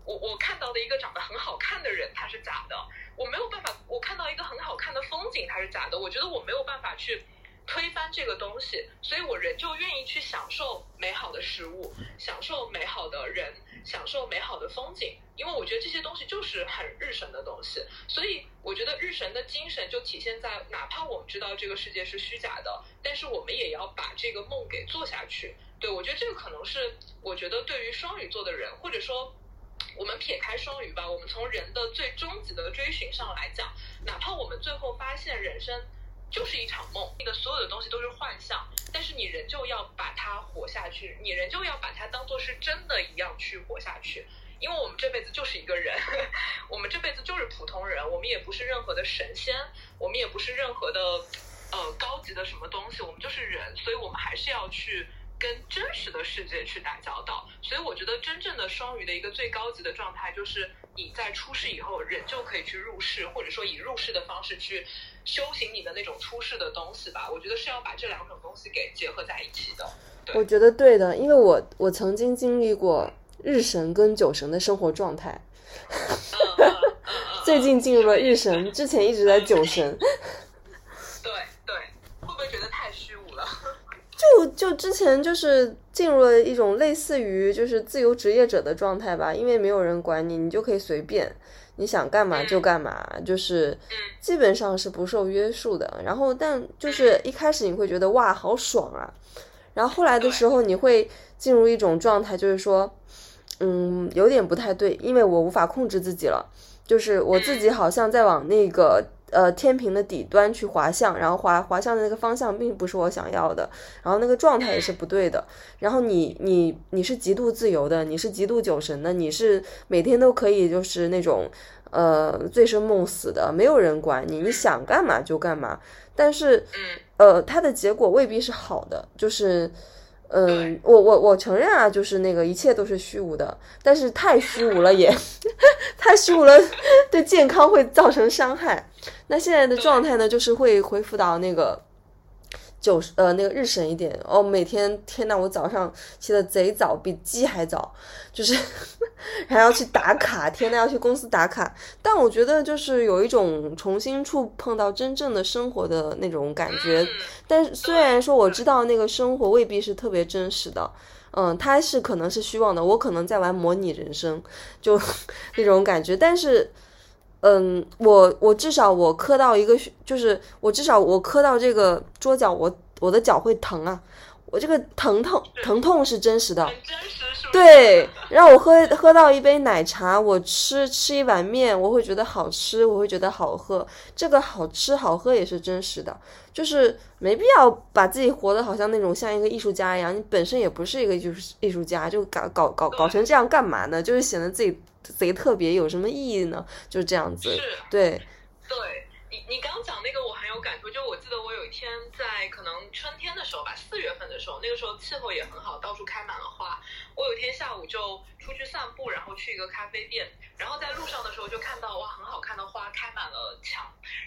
我我看到的一个长得很好看的人它是假的，我没有办法，我看到一个很好看的风景它是假的，我觉得我没有办法去推翻这个东西，所以我仍旧愿意去享受美好的食物，享受美好的人，享受美好的风景，因为我觉得这些东西就是很日神的东西。所以我觉得日神的精神就体现在，哪怕我们知道这个世界是虚假的，但是我们也要把这个梦给做下去。对，我觉得这个可能是我觉得对于双鱼座的人，或者说我们撇开双鱼吧，我们从人的最终极的追寻上来讲，哪怕我们最后发现人生就是一场梦，那个所有的东西都是幻象，但是你仍旧要把它活下去，你仍旧要把它当做是真的一样去活下去。因为我们这辈子就是一个人，我们这辈子就是普通人，我们也不是任何的神仙，我们也不是任何的呃高级的什么东西，我们就是人，所以我们还是要去跟真实的世界去打交道。所以我觉得真正的双鱼的一个最高级的状态，就是你在出世以后，人就可以去入世，或者说以入世的方式去修行你的那种出世的东西吧。我觉得是要把这两种东西给结合在一起的。我觉得对的，因为我我曾经经历过日神跟酒神的生活状态，最近进入了日神，之前一直在酒神。对对，会不会觉得太虚无了？就就之前就是进入了一种类似于就是自由职业者的状态吧，因为没有人管你，你就可以随便，你想干嘛就干嘛，就是基本上是不受约束的。然后但就是一开始你会觉得哇好爽啊，然后后来的时候你会进入一种状态，就是说嗯有点不太对，因为我无法控制自己了，就是我自己好像在往那个呃，天平的底端去滑向，然后滑滑向的那个方向并不是我想要的，然后那个状态也是不对的。然后你你你是极度自由的，你是极度酒神的，你是每天都可以就是那种呃醉生梦死的，没有人管你，你想干嘛就干嘛。但是呃，它的结果未必是好的，就是嗯、呃，我我我承认啊，就是那个一切都是虚无的，但是太虚无了也太虚无了，对健康会造成伤害。那现在的状态呢，就是会恢复到那个九十呃那个日神一点哦。每天天哪，我早上起得贼早，比鸡还早，就是还要去打卡，天哪要去公司打卡。但我觉得就是有一种重新触碰到真正的生活的那种感觉。但虽然说我知道那个生活未必是特别真实的，嗯，它是可能是虚妄的，我可能在玩模拟人生，就那种感觉，但是。嗯，我我至少我磕到一个，就是我至少我磕到这个桌角，我我的脚会疼啊，我这个疼痛疼痛是真实的，很真实是不是？对，让我喝喝到一杯奶茶，我吃吃一碗面，我会觉得好吃，我会觉得好喝，这个好吃好喝也是真实的，就是没必要把自己活得好像那种像一个艺术家一样，你本身也不是一个艺术家，就搞搞搞搞成这样干嘛呢？就是显得自己贼特别，有什么意义呢？就是这样子，对对。你你刚讲那个我很有感触，就我记得我有一天在可能春天的时候吧，四月份的时候，那个时候气候也很好，到处开满了花。我有一天下午就出去散步，然后去一个咖啡店，然后在路上的时候就看到哇，很好看的花开满了墙，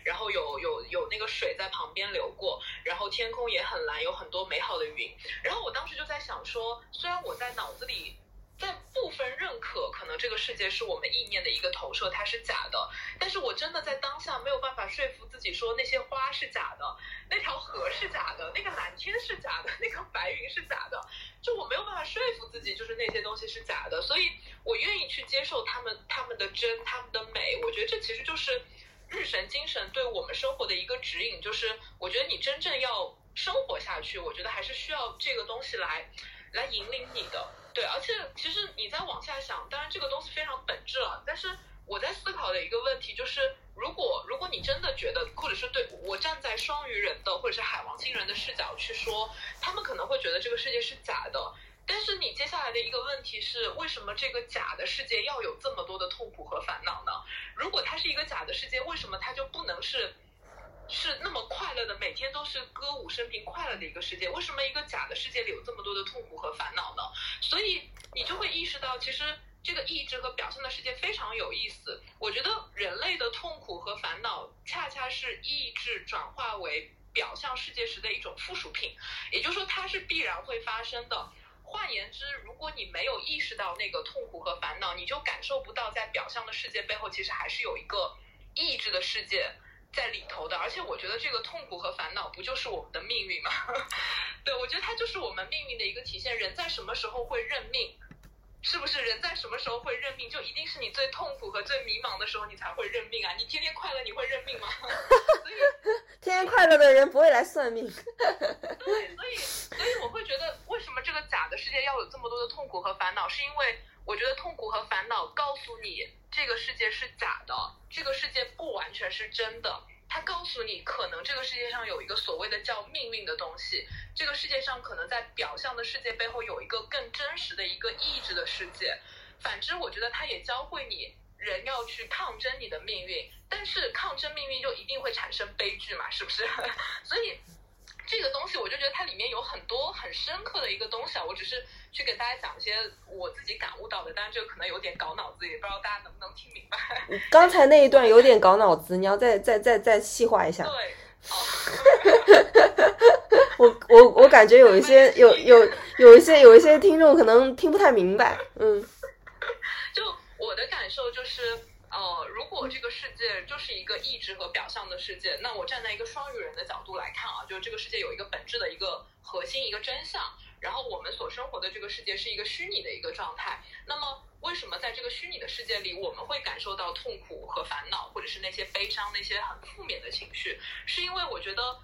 然后有有有那个水在旁边流过，然后天空也很蓝，有很多美好的云。然后我当时就在想说，虽然我在脑子里在部分认可可能这个世界是我们意念的一个投射，它是假的，但是我真的在当下没有办法说服自己说那些花是假的，那条河是假的，那个蓝天是假的，那个白云是假的，就我没有办法说服自己就是那些东西是假的，所以我愿意去接受他们他们的真，他们的美。我觉得这其实就是日神精神对我们生活的一个指引，就是我觉得你真正要生活下去，我觉得还是需要这个东西来来引领你的。对，而且其实你再往下想，当然这个东西非常本质了，但是我在思考的一个问题就是，如果如果你真的觉得，或者是对我站在双鱼人的或者是海王星人的视角去说，他们可能会觉得这个世界是假的，但是你接下来的一个问题是，为什么这个假的世界要有这么多的痛苦和烦恼呢？如果它是一个假的世界，为什么它就不能是是那么快乐的，每天都是歌舞升平快乐的一个世界，为什么一个假的世界里有这么多的痛苦和烦恼呢？所以你就会意识到，其实这个意志和表象的世界非常有意思。我觉得人类的痛苦和烦恼恰恰是意志转化为表象世界时的一种附属品，也就是说它是必然会发生的。换言之，如果你没有意识到那个痛苦和烦恼，你就感受不到在表象的世界背后其实还是有一个意志的世界在里头的。而且我觉得这个痛苦和烦恼不就是我们的命运吗？对，我觉得它就是我们命运的一个体现。人在什么时候会认命，是不是？人在什么时候会认命，就一定是你最痛苦和最迷茫的时候你才会认命啊！你天天快乐你会认命吗？所以天天快乐的人不会来算命。对，所以所以我会觉得，为什么这个假的世界要有这么多的痛苦和烦恼，是因为我觉得痛苦和烦恼告诉你这个世界是假的，这个世界不完全是真的，它告诉你可能这个世界上有一个所谓的叫命运的东西，这个世界上可能在表象的世界背后有一个更真实的一个意志的世界。反之，我觉得它也教会你人要去抗争你的命运，但是抗争命运就一定会产生悲剧嘛，是不是？所以这个东西我就觉得它里面有很多很深刻的一个东西啊，我只是去给大家讲一些我自己感悟到的，但是这个可能有点搞脑子，也不知道大家能不能听明白。刚才那一段有点搞脑子，你要再再再再细化一下。对，我我我感觉有一些有有有一些有一些听众可能听不太明白，嗯。就我的感受就是。呃，如果这个世界就是一个意志和表象的世界，那我站在一个双鱼人的角度来看啊，就是这个世界有一个本质的一个核心，一个真相，然后我们所生活的这个世界是一个虚拟的一个状态。那么为什么在这个虚拟的世界里我们会感受到痛苦和烦恼，或者是那些悲伤，那些很负面的情绪？是因为我觉得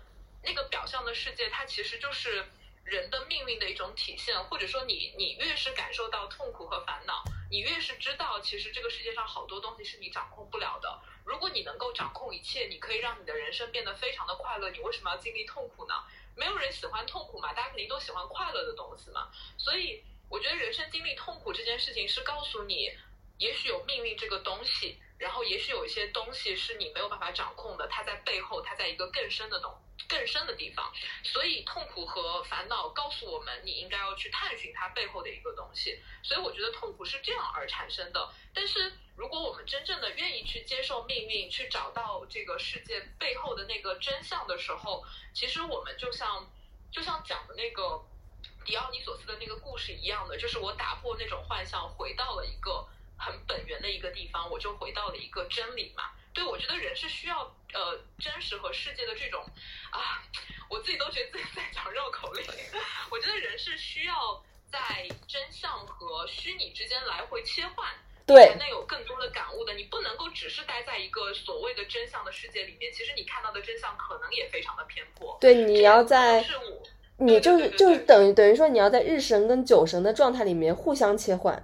那个表象的世界它其实就是人的命运的一种体现，或者说你你越是感受到痛苦和烦恼，你越是知道其实这个世界上好多东西是你掌控不了的。如果你能够掌控一切，你可以让你的人生变得非常的快乐，你为什么要经历痛苦呢？没有人喜欢痛苦嘛，大家肯定都喜欢快乐的东西嘛。所以我觉得人生经历痛苦这件事情是告诉你，也许有命运这个东西，然后也许有一些东西是你没有办法掌控的，它在背后，它在一个更深的东更深的地方。所以痛苦和烦恼告诉我们，你应该要去探寻它背后的一个东西。所以我觉得痛苦是这样而产生的。但是如果我们真正的愿意去接受命运，去找到这个世界背后的那个真相的时候，其实我们就像就像讲的那个狄奥尼索斯的那个故事一样的，就是我打破那种幻象，回到了一个很本源的一个地方，我就回到了一个真理嘛。对，我觉得人是需要呃真实和世界的这种啊，我自己都觉得自己在讲绕口令。我觉得人是需要在真相和虚拟之间来回切换，对，人类有更多的感悟的，你不能够只是待在一个所谓的真相的世界里面，其实你看到的真相可能也非常的偏颇。对，你要在你就是就是等于等于说你要在日神跟酒神的状态里面互相切换。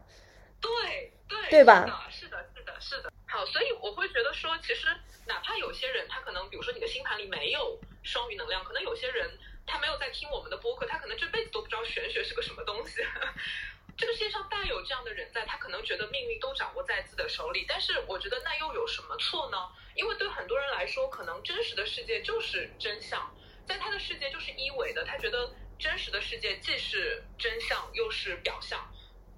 对对对吧？是的，是的，是的。好，所以我会觉得说，其实哪怕有些人他可能，比如说你的星盘里没有双鱼能量，可能有些人他没有在听我们的播客，他可能这辈子都不知道玄学是个什么东西。这个世界上大有这样的人在，他可能觉得命运都掌握在自己的手里，但是我觉得那又有什么错呢？因为对很多人来说，可能真实的世界就是真相，在他的世界就是一维的，他觉得真实的世界既是真相又是表象，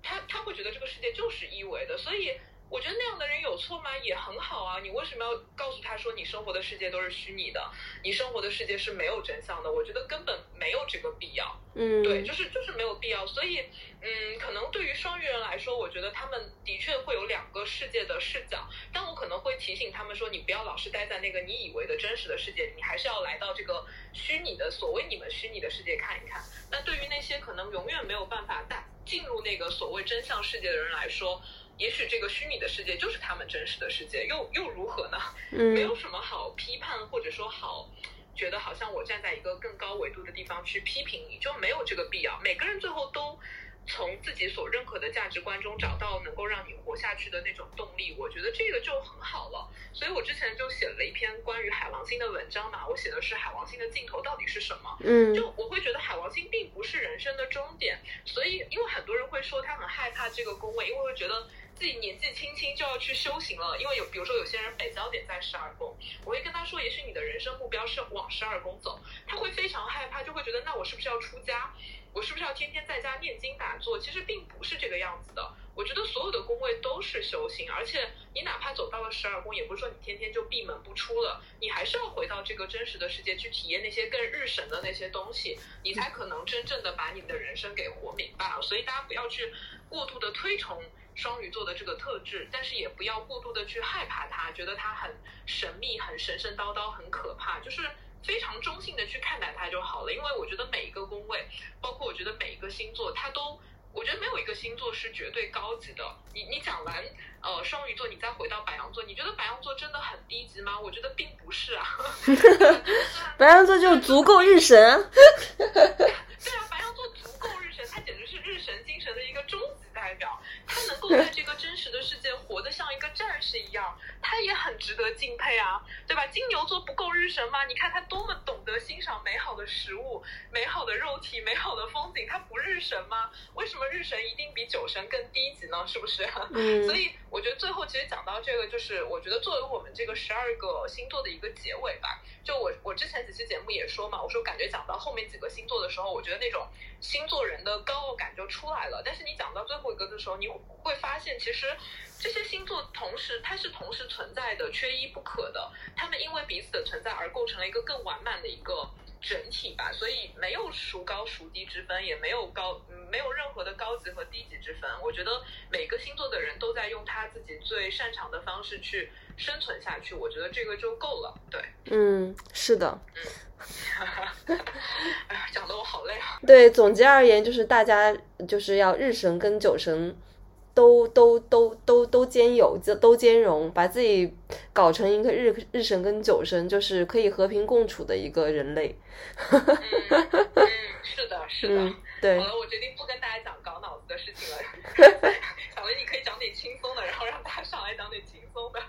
他他会觉得这个世界就是一维的，所以我觉得那样的人有错吗？也很好啊，你为什么要告诉他说你生活的世界都是虚拟的，你生活的世界是没有真相的？我觉得根本没有这个必要。嗯，对，就是就是没有必要。所以，嗯，可能对于双鱼人来说，我觉得他们的确会有两个世界的视角，但我可能会提醒他们说，你不要老是待在那个你以为的真实的世界，你还是要来到这个虚拟的，所谓你们虚拟的世界看一看。那对于那些可能永远没有办法进入那个所谓真相世界的人来说，也许这个虚拟的世界就是他们真实的世界，又又如何呢？没有什么好批判，或者说好觉得好像我站在一个更高维度的地方去批评你，就没有这个必要。每个人最后都从自己所认可的价值观中找到能够让你活下去的那种动力，我觉得这个就很好了。所以我之前就写了一篇关于海王星的文章嘛，我写的是海王星的尽头到底是什么。嗯，就我会觉得海王星并不是人生的终点，所以因为很多人会说他很害怕这个宫位，因为会觉得自己年纪轻轻就要去修行了，因为有比如说有些人北交点在十二宫，我会跟他说，也许你的人生目标是往十二宫走，他会非常害怕，就会觉得那我是不是要出家？我是不是要天天在家念经打坐？其实并不是这个样子的。我觉得所有的宫位都是修行，而且你哪怕走到了十二宫，也不是说你天天就闭门不出了，你还是要回到这个真实的世界去体验那些更日神的那些东西，你才可能真正的把你的人生给活明白。所以大家不要去过度的推崇双鱼座的这个特质，但是也不要过度的去害怕它，觉得它很神秘、很神神叨叨、很可怕，就是非常中性的去看待它就好了。因为我觉得每一个宫位，包括我觉得每一个星座，它都，我觉得没有一个星座是绝对高级的。你你讲完呃双鱼座，你再回到白羊座，你觉得白羊座真的很低级吗？我觉得并不是啊。白羊座就足够日神啊。对啊，白羊座足够日神，它简直是日神精神的一个终极代表。他能够在这个真实的世界活得像一个战士一样，他也很值得敬佩啊，对吧？金牛座不够日神吗？你看他多么懂得欣赏美好的食物、美好的肉体、美好的风景，他不日神吗？为什么日神一定比酒神更低级呢？是不是？嗯，所以我觉得最后其实讲到这个，就是我觉得作为我们这个十二个星座的一个结尾吧，就我我之前几期节目也说嘛，我说感觉讲到后面几个星座的时候，我觉得那种星座人的高傲感就出来了，但是你讲到最后一个的时候，你会发现其实这些星座同时它是同时存在的，缺一不可的，它们因为彼此的存在而构成了一个更完满的一个整体吧。所以没有孰高孰低之分，也没有高没有任何的高级和低级之分。我觉得每个星座的人都在用他自己最擅长的方式去生存下去，我觉得这个就够了。对，嗯，是的，嗯，哎呀，讲得我好累啊。对，总结而言就是大家就是要日神跟酒神都都都都都兼有，都兼容，把自己搞成一个日日神跟酒神，就是可以和平共处的一个人类。嗯, 嗯，是的，是的，嗯，对。好了，我决定不跟大家讲搞脑子的事情了。小薇，你可以讲点轻松的，然后让大家上来讲点轻松的。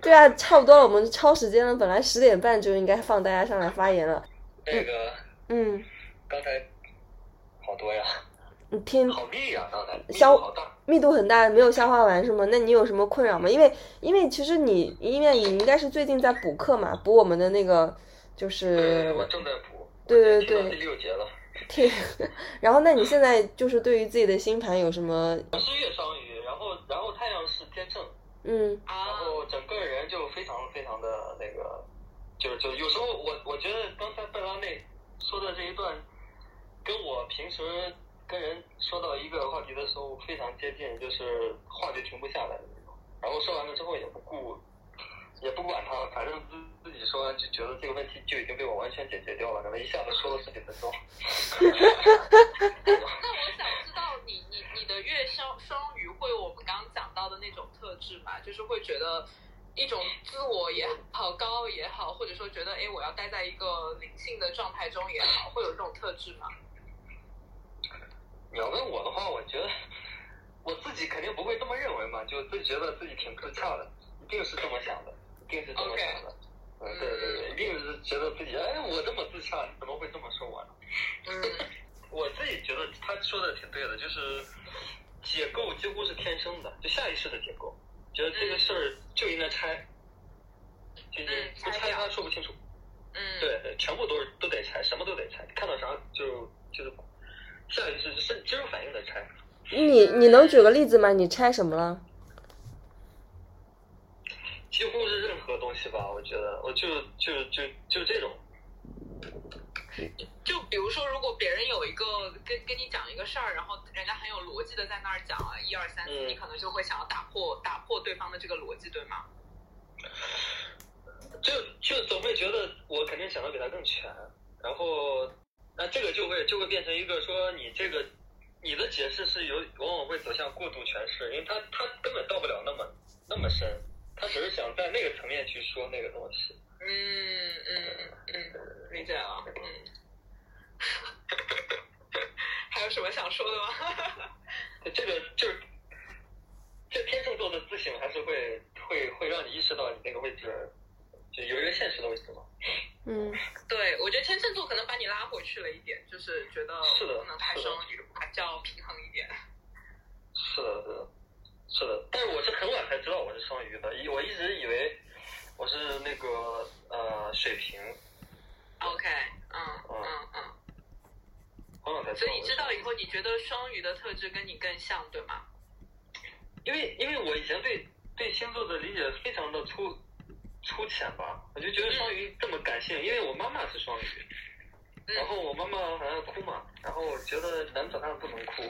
对啊，差不多了，我们超时间了，本来十点半就应该放大家上来发言了。那个，嗯，刚才好多呀。你听好密啊，刚才消密度很大，没有消化完是吗？那你有什么困扰吗？因为因为其实你因为你应该是最近在补课嘛，补我们的那个就是我正在补，对对对，第六节了。对，然后那你现在就是对于自己的星盘有什么？我是月双鱼，然后然后太阳是天秤，嗯，然后整个人就非常非常的那个，就是就有时候我我觉得刚才贝拉妹说的这一段，跟我平时跟人说到一个话题的时候非常接近，就是话就停不下来的那种。然后说完了之后也不顾，也不管他，反正自自己说完就觉得这个问题就已经被我完全解决掉了，然后一下子说了十几分钟。那我想知道你你你的月双双鱼会有我们刚刚讲到的那种特质嘛，就是会觉得一种自我也好，高傲也好，或者说觉得哎，我要待在一个灵性的状态中也好，会有这种特质吗？你要问我的话，我觉得我自己肯定不会这么认为嘛，就自己觉得自己挺自洽的，一定是这么想的，一定是这么想的。Okay.嗯，对对对，一定是觉得自己，哎，我这么自洽，怎么会这么说我呢？嗯，我自己觉得他说的挺对的，就是解构几乎是天生的，就下意识的解构，觉得这个事儿就应该拆，就、嗯、不拆他说不清楚。嗯，对对，全部都是都得拆，什么都得拆，看到啥就就是下意识是肌肉反应的拆。你你能举个例子吗？你拆什么了？几乎是任何东西吧，我觉得，我就就就就这种。就比如说，如果别人有一个跟跟你讲一个事儿，然后人家很有逻辑的在那儿讲啊，一二三四，你可能就会想要打破打破对方的这个逻辑，对吗？就就总会觉得我肯定想的比他更全，然后那这个就会就会变成一个说你这个你的解释是有往往会走向过度诠释，因为他他根本到不了那么那么深。他只是想在那个层面去说那个东西。嗯嗯嗯，理解了。嗯，还有什么想说的吗？这个就是，这天秤座的自省还是会会会让你意识到你那个位置，就有一个现实的位置嘛。嗯，对，我觉得天秤座可能把你拉回去了一点，就是觉得不能太生，还叫平衡一点。是的，是的。是的，但是我是很晚才知道我是双鱼的，我一直以为我是那个呃水瓶。OK， 嗯嗯嗯。很晚才知道。所以你知道以后，你觉得双鱼的特质跟你更像，对吗？因为因为我以前对对星座的理解非常的粗粗浅吧，我就觉得双鱼这么感性，嗯、因为我妈妈是双鱼，嗯、然后我妈妈好像哭嘛，然后我觉得男子汉不能哭。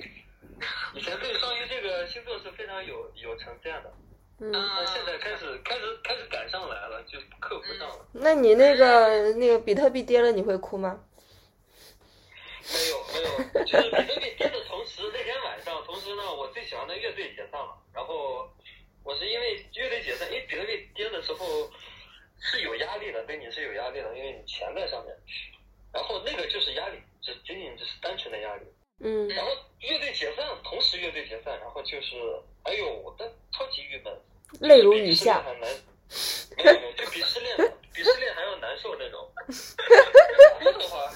以前对双鱼这个星座是非常有有成见的，嗯，但现在开始开始开始赶上来了，就克服上了。那你那个那个比特币跌了，你会哭吗？没有没有，就是比特币跌的同时，那天晚上，同时呢，我最喜欢的乐队解散了。然后我是因为乐队解散，因为比特币跌的时候是有压力的，对你是有压力的，因为你钱在上面。然后那个就是压力，只仅仅只是单纯的压力。嗯，然后乐队解散，同时乐队解散，然后就是，哎呦，我的超级郁闷，泪如雨下，没有没有，就比失恋，比失恋还要难受那种。哭的话，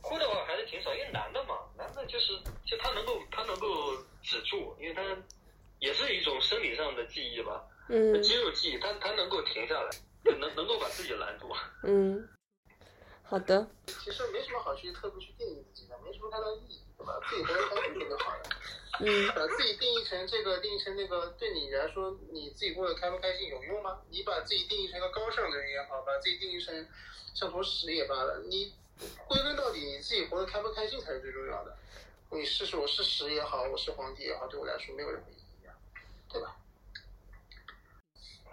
哭的话还是挺少，因为男的嘛，男的就是就他能够他能够止住，因为他也是一种生理上的记忆吧，嗯，肌肉记忆，他他能够停下来，能能够把自己拦住。嗯，好的。其实没什么好去特别去定义自己的，没什么太大意义。把自己活得开心就好了。嗯，把自己定义成这个，定义成那个，对你来说，你自己过得开不开心有用吗？你把自己定义成一个高尚的人也好，把自己定义成像坨屎也罢了，你归根到底，你自己活得开不开心才是最重要的。你试试我是屎也好，我是皇帝也好，对我来说没有任何意义啊，对吧？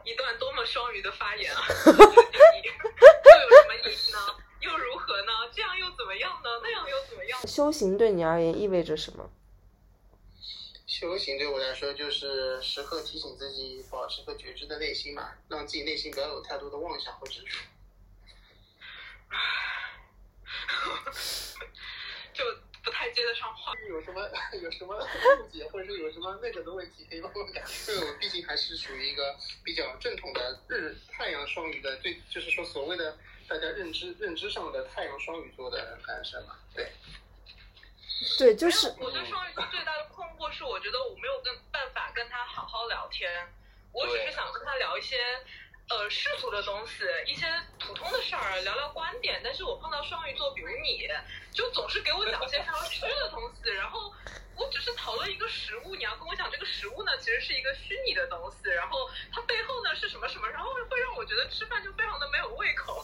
一段多么双鱼的发言啊！又有什么意义呢？又如何呢？这样又怎么样呢？那样又怎么样？修行对你而言意味着什么？修行对我来说就是时刻提醒自己保持个觉知的内心嘛，让自己内心不要有太多的妄想和执着。就不太接得上话。有什么有什么误解，或者是有什么那个的问题可以帮我改？因为我毕竟还是属于一个比较正统的日太阳双鱼的，对，就是说所谓的。大家认知认知上的太阳双鱼座的男生嘛，对，对，就是。我对双鱼座最大的困惑是，我觉得我没有跟办法跟他好好聊天，我只是想跟他聊一些呃世俗的东西，一些普通的事儿，聊聊观点。但是我碰到双鱼座，比如你，就总是给我讲些非常虚的东西，然后我只是讨论一个食物，你要跟我讲这个食物呢，其实是一个虚拟的东西，然后它背后呢是什么什么，然后会让我觉得吃饭就非常的没有胃口。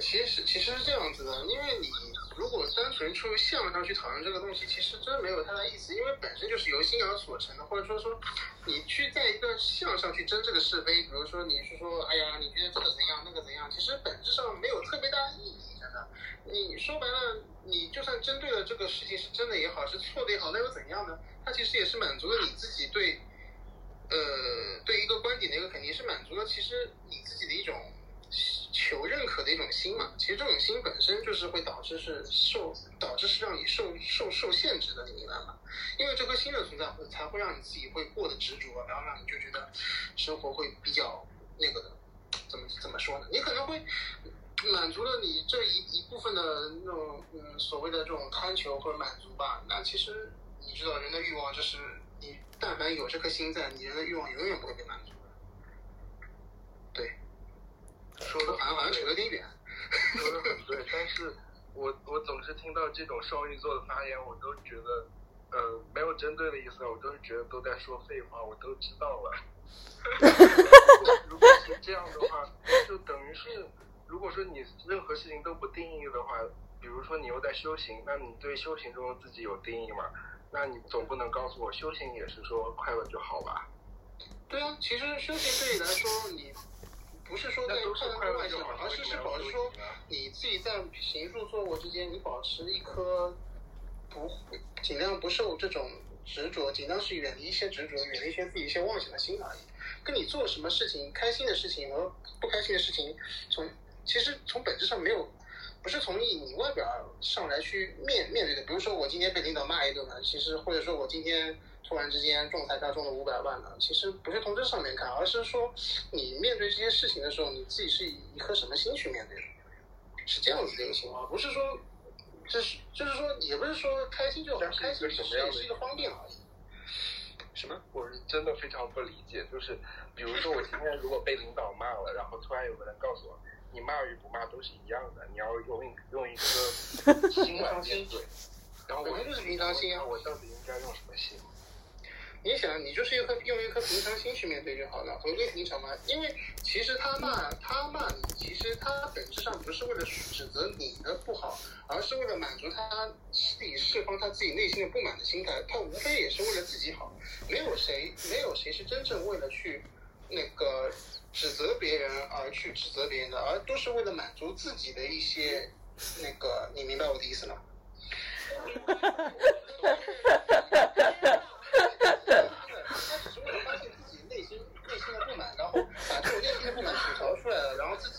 其实其实是这样子的，因为你如果单纯出于项目上去讨论这个东西，其实真的没有太大意思，因为本身就是由信仰所成的，或者说说你去在一个项上去争这个是非，比如说你是说哎呀你觉得这个怎样那个怎样，其实本质上没有特别大意义，真的。你说白了，你就算针对了这个事情是真的也好，是错的也好，那又怎样呢？它其实也是满足了你自己对呃，对一个观点的一个肯定是满足了其实你自己的一种求认可的一种心嘛。其实这种心本身就是会导致是受导致是让你受受受限制的，你明白吗？因为这颗心的存在才会让你自己会过得执着，然后让你就觉得生活会比较那个的，怎么怎么说呢？你可能会满足了你这一一部分的那种嗯所谓的这种贪求或者满足吧。那其实你知道人的欲望，就是你但凡有这颗心在，你人的欲望永远不会被满足的。对。说的好像好像扯得挺远，说的很对，但是我我总是听到这种双鱼座的发言，我都觉得，呃，没有针对的意思，我都是觉得都在说废话，我都知道了。如果是这样的话，就等于是，如果说你任何事情都不定义的话，比如说你又在修行，那你对修行中的自己有定义吗？那你总不能告诉我，修行也是说快乐就好吧？对啊，其实修行对你来说，你。不是说对快乐跟外向，而是是保持说你自己在行住坐卧之间，你保持一颗不尽量不受这种执着，尽量是远离一些执着，远离一些自己一些妄想的心而已。跟你做什么事情，开心的事情和不开心的事情，从其实从本质上没有，不是从你你外表上来去面面对的。比如说我今天被领导骂一顿了，其实或者说我今天。突然之间中彩票中了五百万了，其实不是从这上面看，而是说你面对这些事情的时候，你自己是以一颗什么心去面对的，是这样子的一个情况，不是说，就是就是说，也不是说开心就好，开心什么样的是一个方便而已。什么？我是真的非常不理解，就是比如说我今天如果被领导骂了，然后突然有个人告诉我，你骂与不骂都是一样的，你要用一用一颗心来面对，然后我就是平常心啊，我到底应该用什么心？你想，你就是一颗用一颗平常心去面对就好了，回归平常嘛。因为其实他骂他骂你，其实他本质上不是为了指责你的不好，而是为了满足他自己释放他自己内心的不满的心态。他无非也是为了自己好，没有谁没有谁是真正为了去那个指责别人而去指责别人的，而都是为了满足自己的一些那个，你明白我的意思吗？他只是为了发现自己内心内心的不满，然后把这种内心的不满吐槽出来了，然后自己，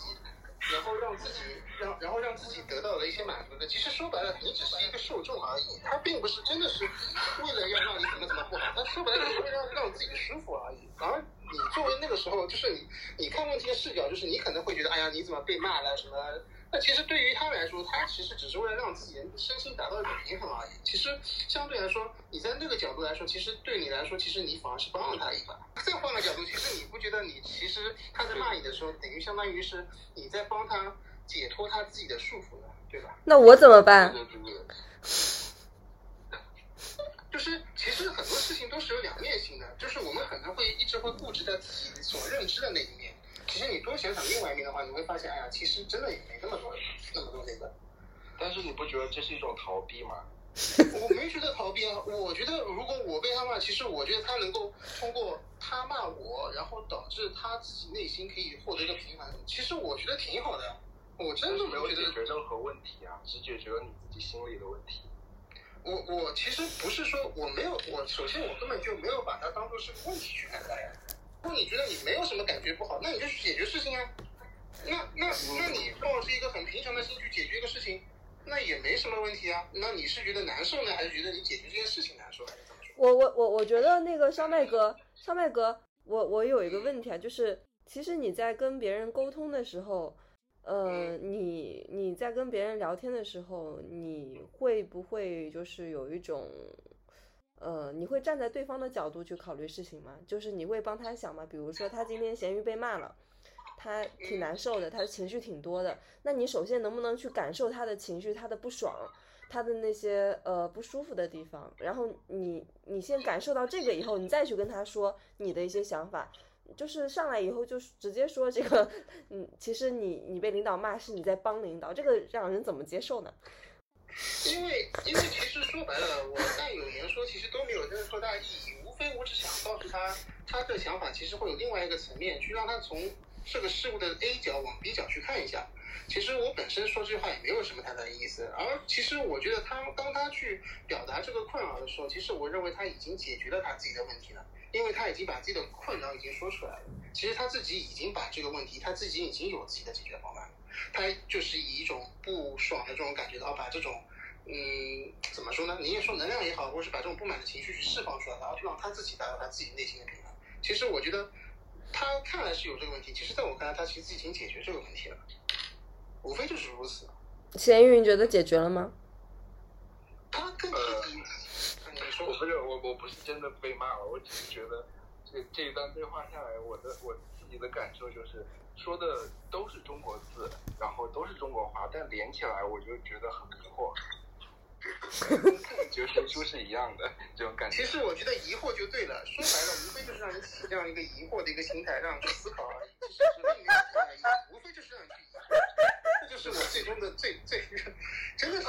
然后让自己让然后让自己得到了一些满足的。其实说白了，你只是一个受众而已，他并不是真的是为了要让你怎么怎么不好，他说白了只是为了让自己舒服而已。而你作为那个时候，就是你你看问题的视角，就是你可能会觉得，哎呀，你怎么被骂了什么？那其实对于他来说，他其实只是为了让自己的身心达到一种平衡而已。其实相对来说，你在那个角度来说，其实对你来说，其实你反而是帮了他一把。再换个角度，其实你不觉得你其实他在骂你的时候，等于相当于是你在帮他解脱他自己的束缚呢，对吧？那我怎么办？就是其实很多事情都是有两面性的，就是我们可能会一直会固执在自己所认知的那一面。其实你多想想另外一面的话，你会发现，哎呀，其实真的也没那么多那么多那个。但是你不觉得这是一种逃避吗？我没觉得逃避啊，我觉得如果我被他骂，其实我觉得他能够通过他骂我，然后导致他自己内心可以获得一个平衡，其实我觉得挺好的。我真的没有解决任何问题啊，只解决了你自己心里的问题。我我其实不是说我没有，我首先我根本就没有把它当作是个问题去看待呀。如果你觉得你没有什么感觉不好，那你就去解决事情啊。那那那你抱着一个很平常的心去解决一个事情，那也没什么问题啊。那你是觉得难受呢，还是觉得你解决这件事情难受，还是怎么说？我我我我觉得那个肖麦哥，肖麦哥，我我有一个问题啊，就是其实你在跟别人沟通的时候，呃，你你在跟别人聊天的时候，你会不会就是有一种？呃，你会站在对方的角度去考虑事情吗？就是你会帮他想吗？比如说他今天咸鱼被骂了，他挺难受的，他的情绪挺多的，那你首先能不能去感受他的情绪，他的不爽，他的那些呃不舒服的地方，然后你你先感受到这个以后，你再去跟他说你的一些想法。就是上来以后就直接说这个，嗯，其实你你被领导骂是你在帮领导，这个让人怎么接受呢？因为因为其实说白了，我但有言说其实都没有任何大意义，无非我只想告诉他，他的想法其实会有另外一个层面，去让他从这个事物的 A 角往 B 角去看一下。其实我本身说这句话也没有什么太大的意思，而其实我觉得他当他去表达这个困扰的时候，其实我认为他已经解决了他自己的问题了。因为他已经把自己的困扰已经说出来了，其实他自己已经把这个问题，他自己已经有自己的解决方案，他就是以一种不爽的这种感觉，然后把这种嗯怎么说呢，你也说能量也好，或是把这种不满的情绪去释放出来，然后让他自己达到他自己内心的平衡。其实我觉得他看来是有这个问题，其实在我看来他其实已经解决这个问题了，无非就是如此。咸鱼你觉得解决了吗？他跟你、呃、你说我不是我我不是真的被骂了，我只是觉得这这一段对话下来，我的我自己的感受就是说的都是中国字，然后都是中国话，但连起来我就觉得很迷惑。觉得谁说是一样的这种感觉。其实我觉得疑惑就对了，说白了无非就是让你起这样一个疑惑的一个心态，让你去思考而已。其实没有其他的意义，无非就是让你去疑惑。这就是我最终的最最真的是。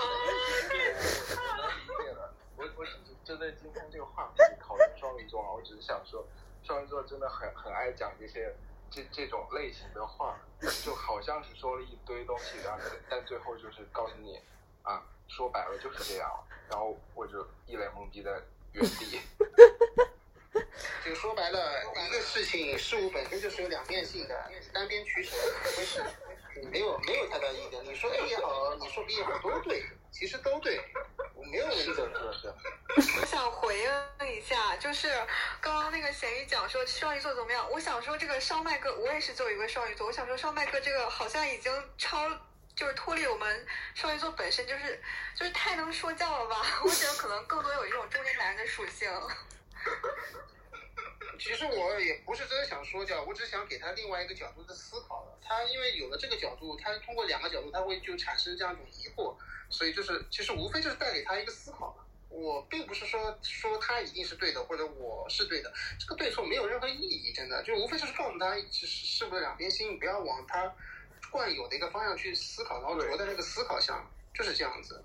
我我真的今天这个话题讨论双鱼座啊，我只是想说，双鱼座真的很很爱讲这些这这种类型的话，就好像是说了一堆东西，然后但最后就是告诉你啊。说白了就是这样，然后我就一脸懵逼在原地。就说白了，一个事情事物本身就是有两面性的，单边取舍没有没有太大意义的。你说 A 也好，你说 B 也好，都对，其实都对，我没有一个我想回应一下，就是刚刚那个咸鱼讲说双鱼座怎么样，我想说这个烧麦哥，我也是作为一个双鱼座，我想说烧麦哥这个好像已经超。就是脱离我们双鱼座本身，就是就是太能说教了吧？我觉得可能更多有一种中年男人的属性。其实我也不是真的想说教，我只想给他另外一个角度的思考了。他因为有了这个角度，他通过两个角度，他会就产生这样一种疑惑，所以就是其实无非就是带给他一个思考嘛。我并不是说说他一定是对的，或者我是对的，这个对错没有任何意义，真的就无非就是告诉他是是不是两边心，不要往他。惯有的一个方向去思考，然后着在那个思考上，就是这样子。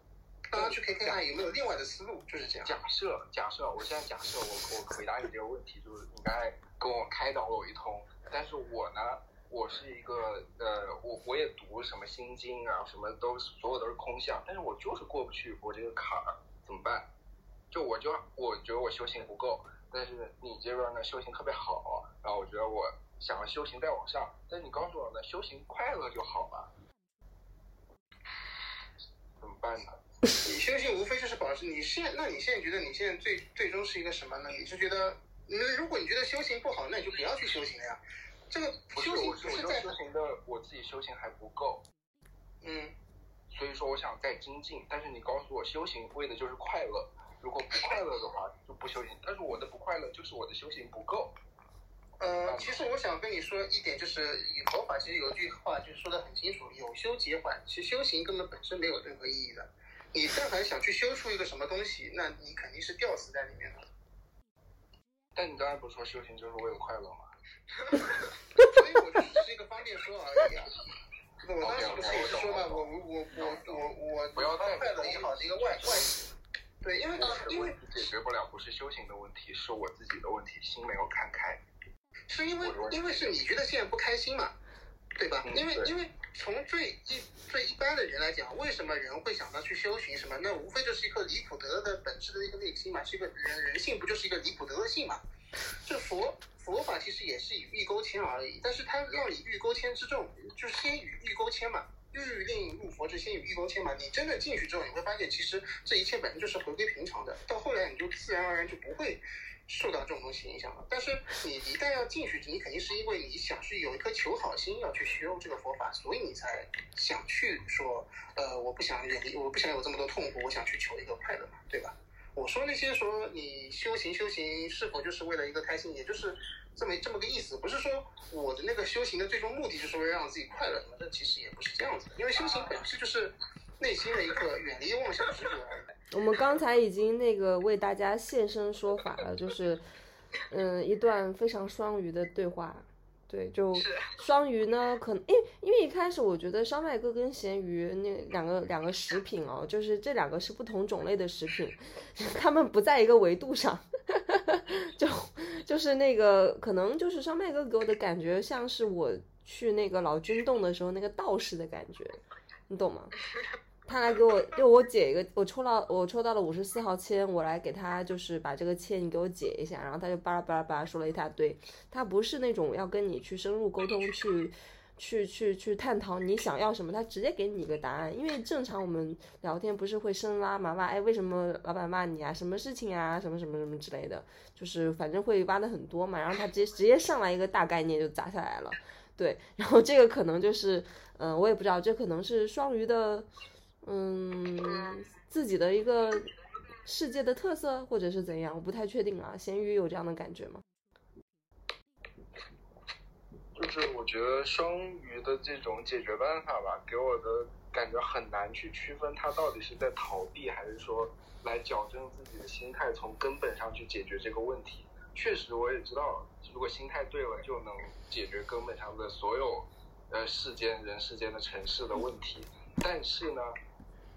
大家去看看有没有另外的思路，就是这样。假设，假设，我现在假设我我回答你这个问题，就是你刚才跟我开导了我一通，但是我呢，我是一个呃，我我也读什么心经啊，什么都所有都是空相，但是我就是过不去我这个坎儿，怎么办？就我就我觉得我修行不够，但是你这边呢修行特别好，然后我觉得我。想要修行再往上，但你告诉我呢，修行快乐就好了，怎么办呢？你修行无非就是保持你现，那你现在觉得你现在最最终是一个什么呢？你是觉得，那如果你觉得修行不好，那你就不要去修行了呀。这个修行不是在修行的，我自己修行还不够，嗯，所以说我想再精进，但是你告诉我，修行为的就是快乐，如果不快乐的话就不修行，但是我的不快乐就是我的修行不够。呃，其实我想跟你说一点，就是佛法其实有一句话就是说得很清楚，有修皆缓。其实修行根本本身没有任何意义的，你但凡想去修出一个什么东西，那你肯定是吊死在里面的。但你刚才不是说修行就是为了快乐吗？所以我就只是一个方便说而已啊。我当时不是也是说嘛，我我我我我不要太快乐也好，是一个外外。对，因为因为解决不了，不是修行的问题，是我自己的问题，心没有看开。是因为因为是你觉得现在不开心嘛，对吧？因为因为从最一最一般的人来讲，为什么人会想到去修行什么？那无非就是一个离苦得乐的本质的一个内心嘛，是一个人人性不就是一个离苦得乐性嘛？这佛佛法其实也是以欲钩牵而已，但是它要以欲钩牵之众，就是先以欲钩牵嘛，欲令入佛之先以欲钩牵嘛。你真的进去之后，你会发现其实这一切本身就是回归平常的，到后来你就自然而然就不会。受到这种东西影响了，但是你一旦要进去，你肯定是因为你想去有一颗求好心，要去修这个佛法，所以你才想去说，呃，我不想远离，我不想有这么多痛苦，我想去求一个快乐嘛，对吧？我说那些说你修行修行是否就是为了一个开心，也就是这么这么个意思，不是说我的那个修行的最终目的就是为了让自己快乐，那其实也不是这样子的，因为修行本身就是内心的一个远离妄想之苦。我们刚才已经那个为大家现身说法了，就是，嗯，一段非常双鱼的对话。对，就双鱼呢，可能因为因为一开始我觉得烧麦哥跟咸鱼那两个两个食品哦，就是这两个是不同种类的食品，他们不在一个维度上，就就是那个可能就是烧麦哥给我的感觉像是我去那个老君洞的时候那个道士的感觉，你懂吗？他来给我，就我解一个，我抽到我抽到了五十四号签，我来给他就是把这个签你给我解一下，然后他就巴拉巴拉巴拉说了一大堆，他不是那种要跟你去深入沟通去。去去去探讨你想要什么，他直接给你一个答案。因为正常我们聊天不是会深拉嘛，挖哎为什么老板骂你啊，什么事情啊，什么什么什么之类的，就是反正会挖的很多嘛。然后他直接直接上来一个大概念就砸下来了，对。然后这个可能就是，嗯、呃，我也不知道，这可能是双鱼的，嗯，自己的一个世界的特色，或者是怎样，我不太确定啊。咸鱼有这样的感觉吗？就是我觉得双鱼的这种解决办法吧，给我的感觉很难去区分他到底是在逃避，还是说来矫正自己的心态，从根本上去解决这个问题。确实我也知道，如果心态对了，就能解决根本上的所有呃世间人世间的尘世的问题。但是呢，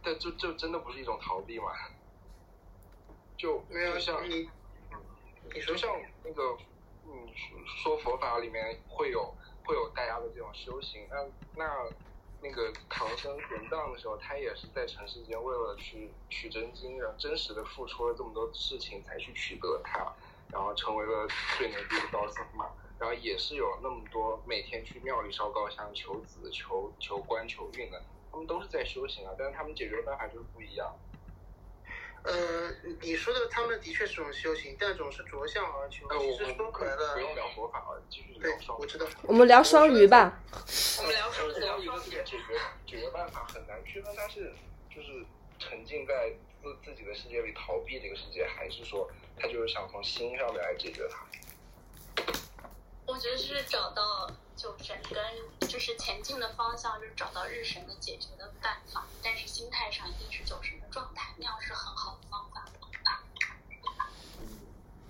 但就就真的不是一种逃避嘛？就就像你，就像那个。嗯，说佛法里面会有会有大家的这种修行，那那那个唐僧玄奘的时候，他也是在尘世间为了去取真经，然后真实的付出了这么多事情才去取得它，然后成为了最牛逼的高僧嘛。然后也是有那么多每天去庙里烧高香求子求求官求运的，他们都是在修行啊，但是他们解决的办法就是不一样。呃，你说的他们的确是种修行，但总是着相而求。呃、其实说白了，不用聊佛法了，继续聊双鱼。我知道。我们聊双鱼吧。我们聊双鱼，聊双鱼的解决解决办法很难区分，它是就是沉浸在自自己的世界里逃避这个世界，还是说他就是想从心上面来解决它？我觉得是找到就是跟就是前进的方向，就是找到日神的解决的办法，但是心态上一定是九神的状态，那样是很好的方法。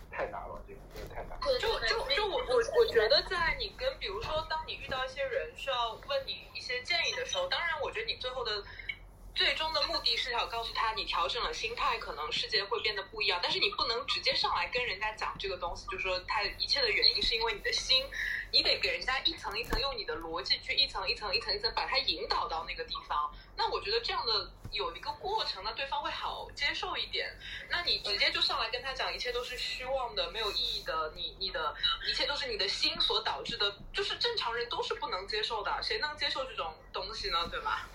太难了，这个太难了。就就就我我我觉得，在你跟比如说，当你遇到一些人需要问你一些建议的时候，当然，我觉得你最后的最终的目的是要告诉他，你调整了心态，可能世界会变得不一样。但是你不能直接上来跟人家讲这个东西，就说他一切的原因是因为你的心，你得给人家一层一层用你的逻辑去一层一层一层一层把它引导到那个地方。那我觉得这样的有一个过程，那对方会好接受一点。那你直接就上来跟他讲一切都是虚妄的、没有意义的，你你的一切都是你的心所导致的，就是正常人都是不能接受的，谁能接受这种东西呢？对吧？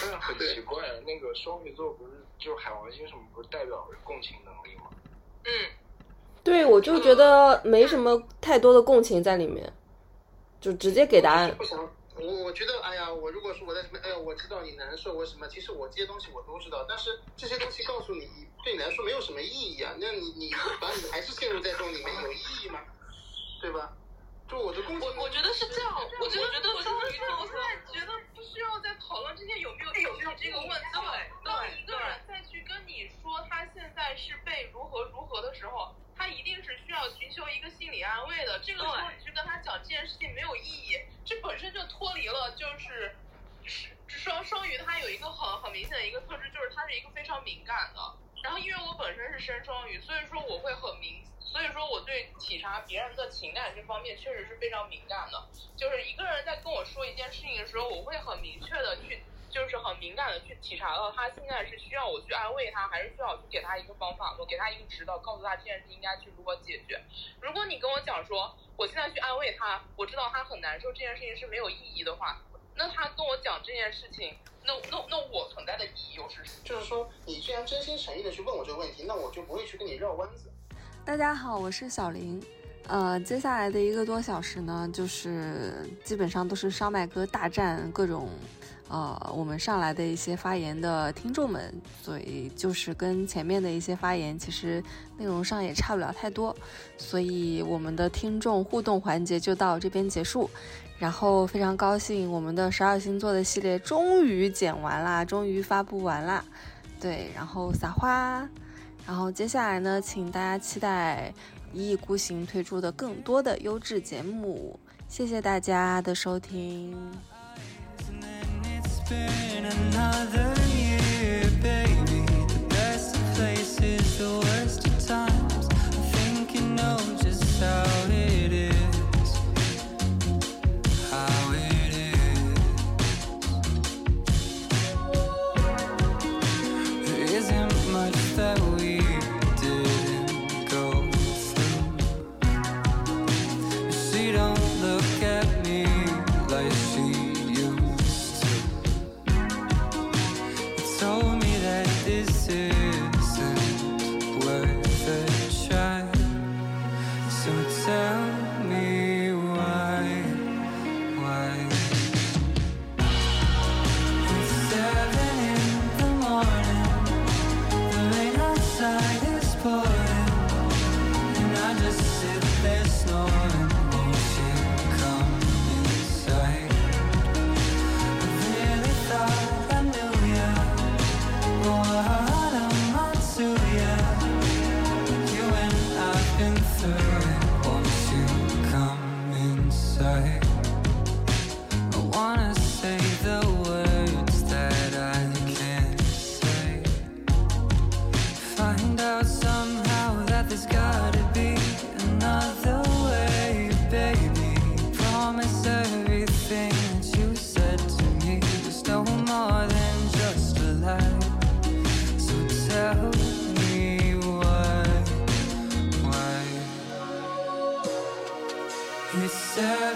真的很奇怪，那个双鱼座不是就海王星什么不是代表共情能力吗？嗯，对，我就觉得没什么太多的共情在里面。就直接给答案。我我觉得，哎呀，我如果说我在什么，哎呀，我知道你难受，我什么，其实我这些东西我都知道，但是这些东西告诉你，对你来说没有什么意义啊。那你你把你还是陷入在这种里面，有意义吗？对吧？就我的共情，我觉得是这样。我觉得，我觉得我双鱼座，我现在觉得不需要再讨论这些有没有有没有这个问题。当一个人再去跟你说他现在是被如何如何的时候。他一定是需要寻求一个心理安慰的，这个时候你去跟他讲这件事情没有意义，这本身就脱离了就是双双鱼他有一个很很明显的一个特质，就是他是一个非常敏感的，然后因为我本身是深双鱼，所以说我会很明所以说我对体察别人的情感这方面确实是非常敏感的，就是一个人在跟我说一件事情的时候，我会很明确的去就是很敏感的去体察到他现在是需要我去安慰他，还是需要我去给他一个方法，我给他一个指导，告诉他这件事应该去如何解决。如果你跟我讲说我现在去安慰他，我知道他很难受，这件事情是没有意义的话，那他跟我讲这件事情，那那那我存在的意义又是什么？就是说，你既然真心诚意的去问我这个问题，那我就不会去跟你绕弯子。大家好，我是小林。呃，接下来的一个多小时呢，就是基本上都是烧麦哥大战各种。呃，我们上来的一些发言的听众们，所以就是跟前面的一些发言其实内容上也差不了太多，所以我们的听众互动环节就到这边结束。然后非常高兴我们的十二星座的系列终于剪完啦，终于发布完啦，对，然后撒花。然后接下来呢，请大家期待一意孤行推出的更多的优质节目。谢谢大家的收听。Been another year, baby. The best of places, the worst of times. I think you know just how it is. How it is. It's sad.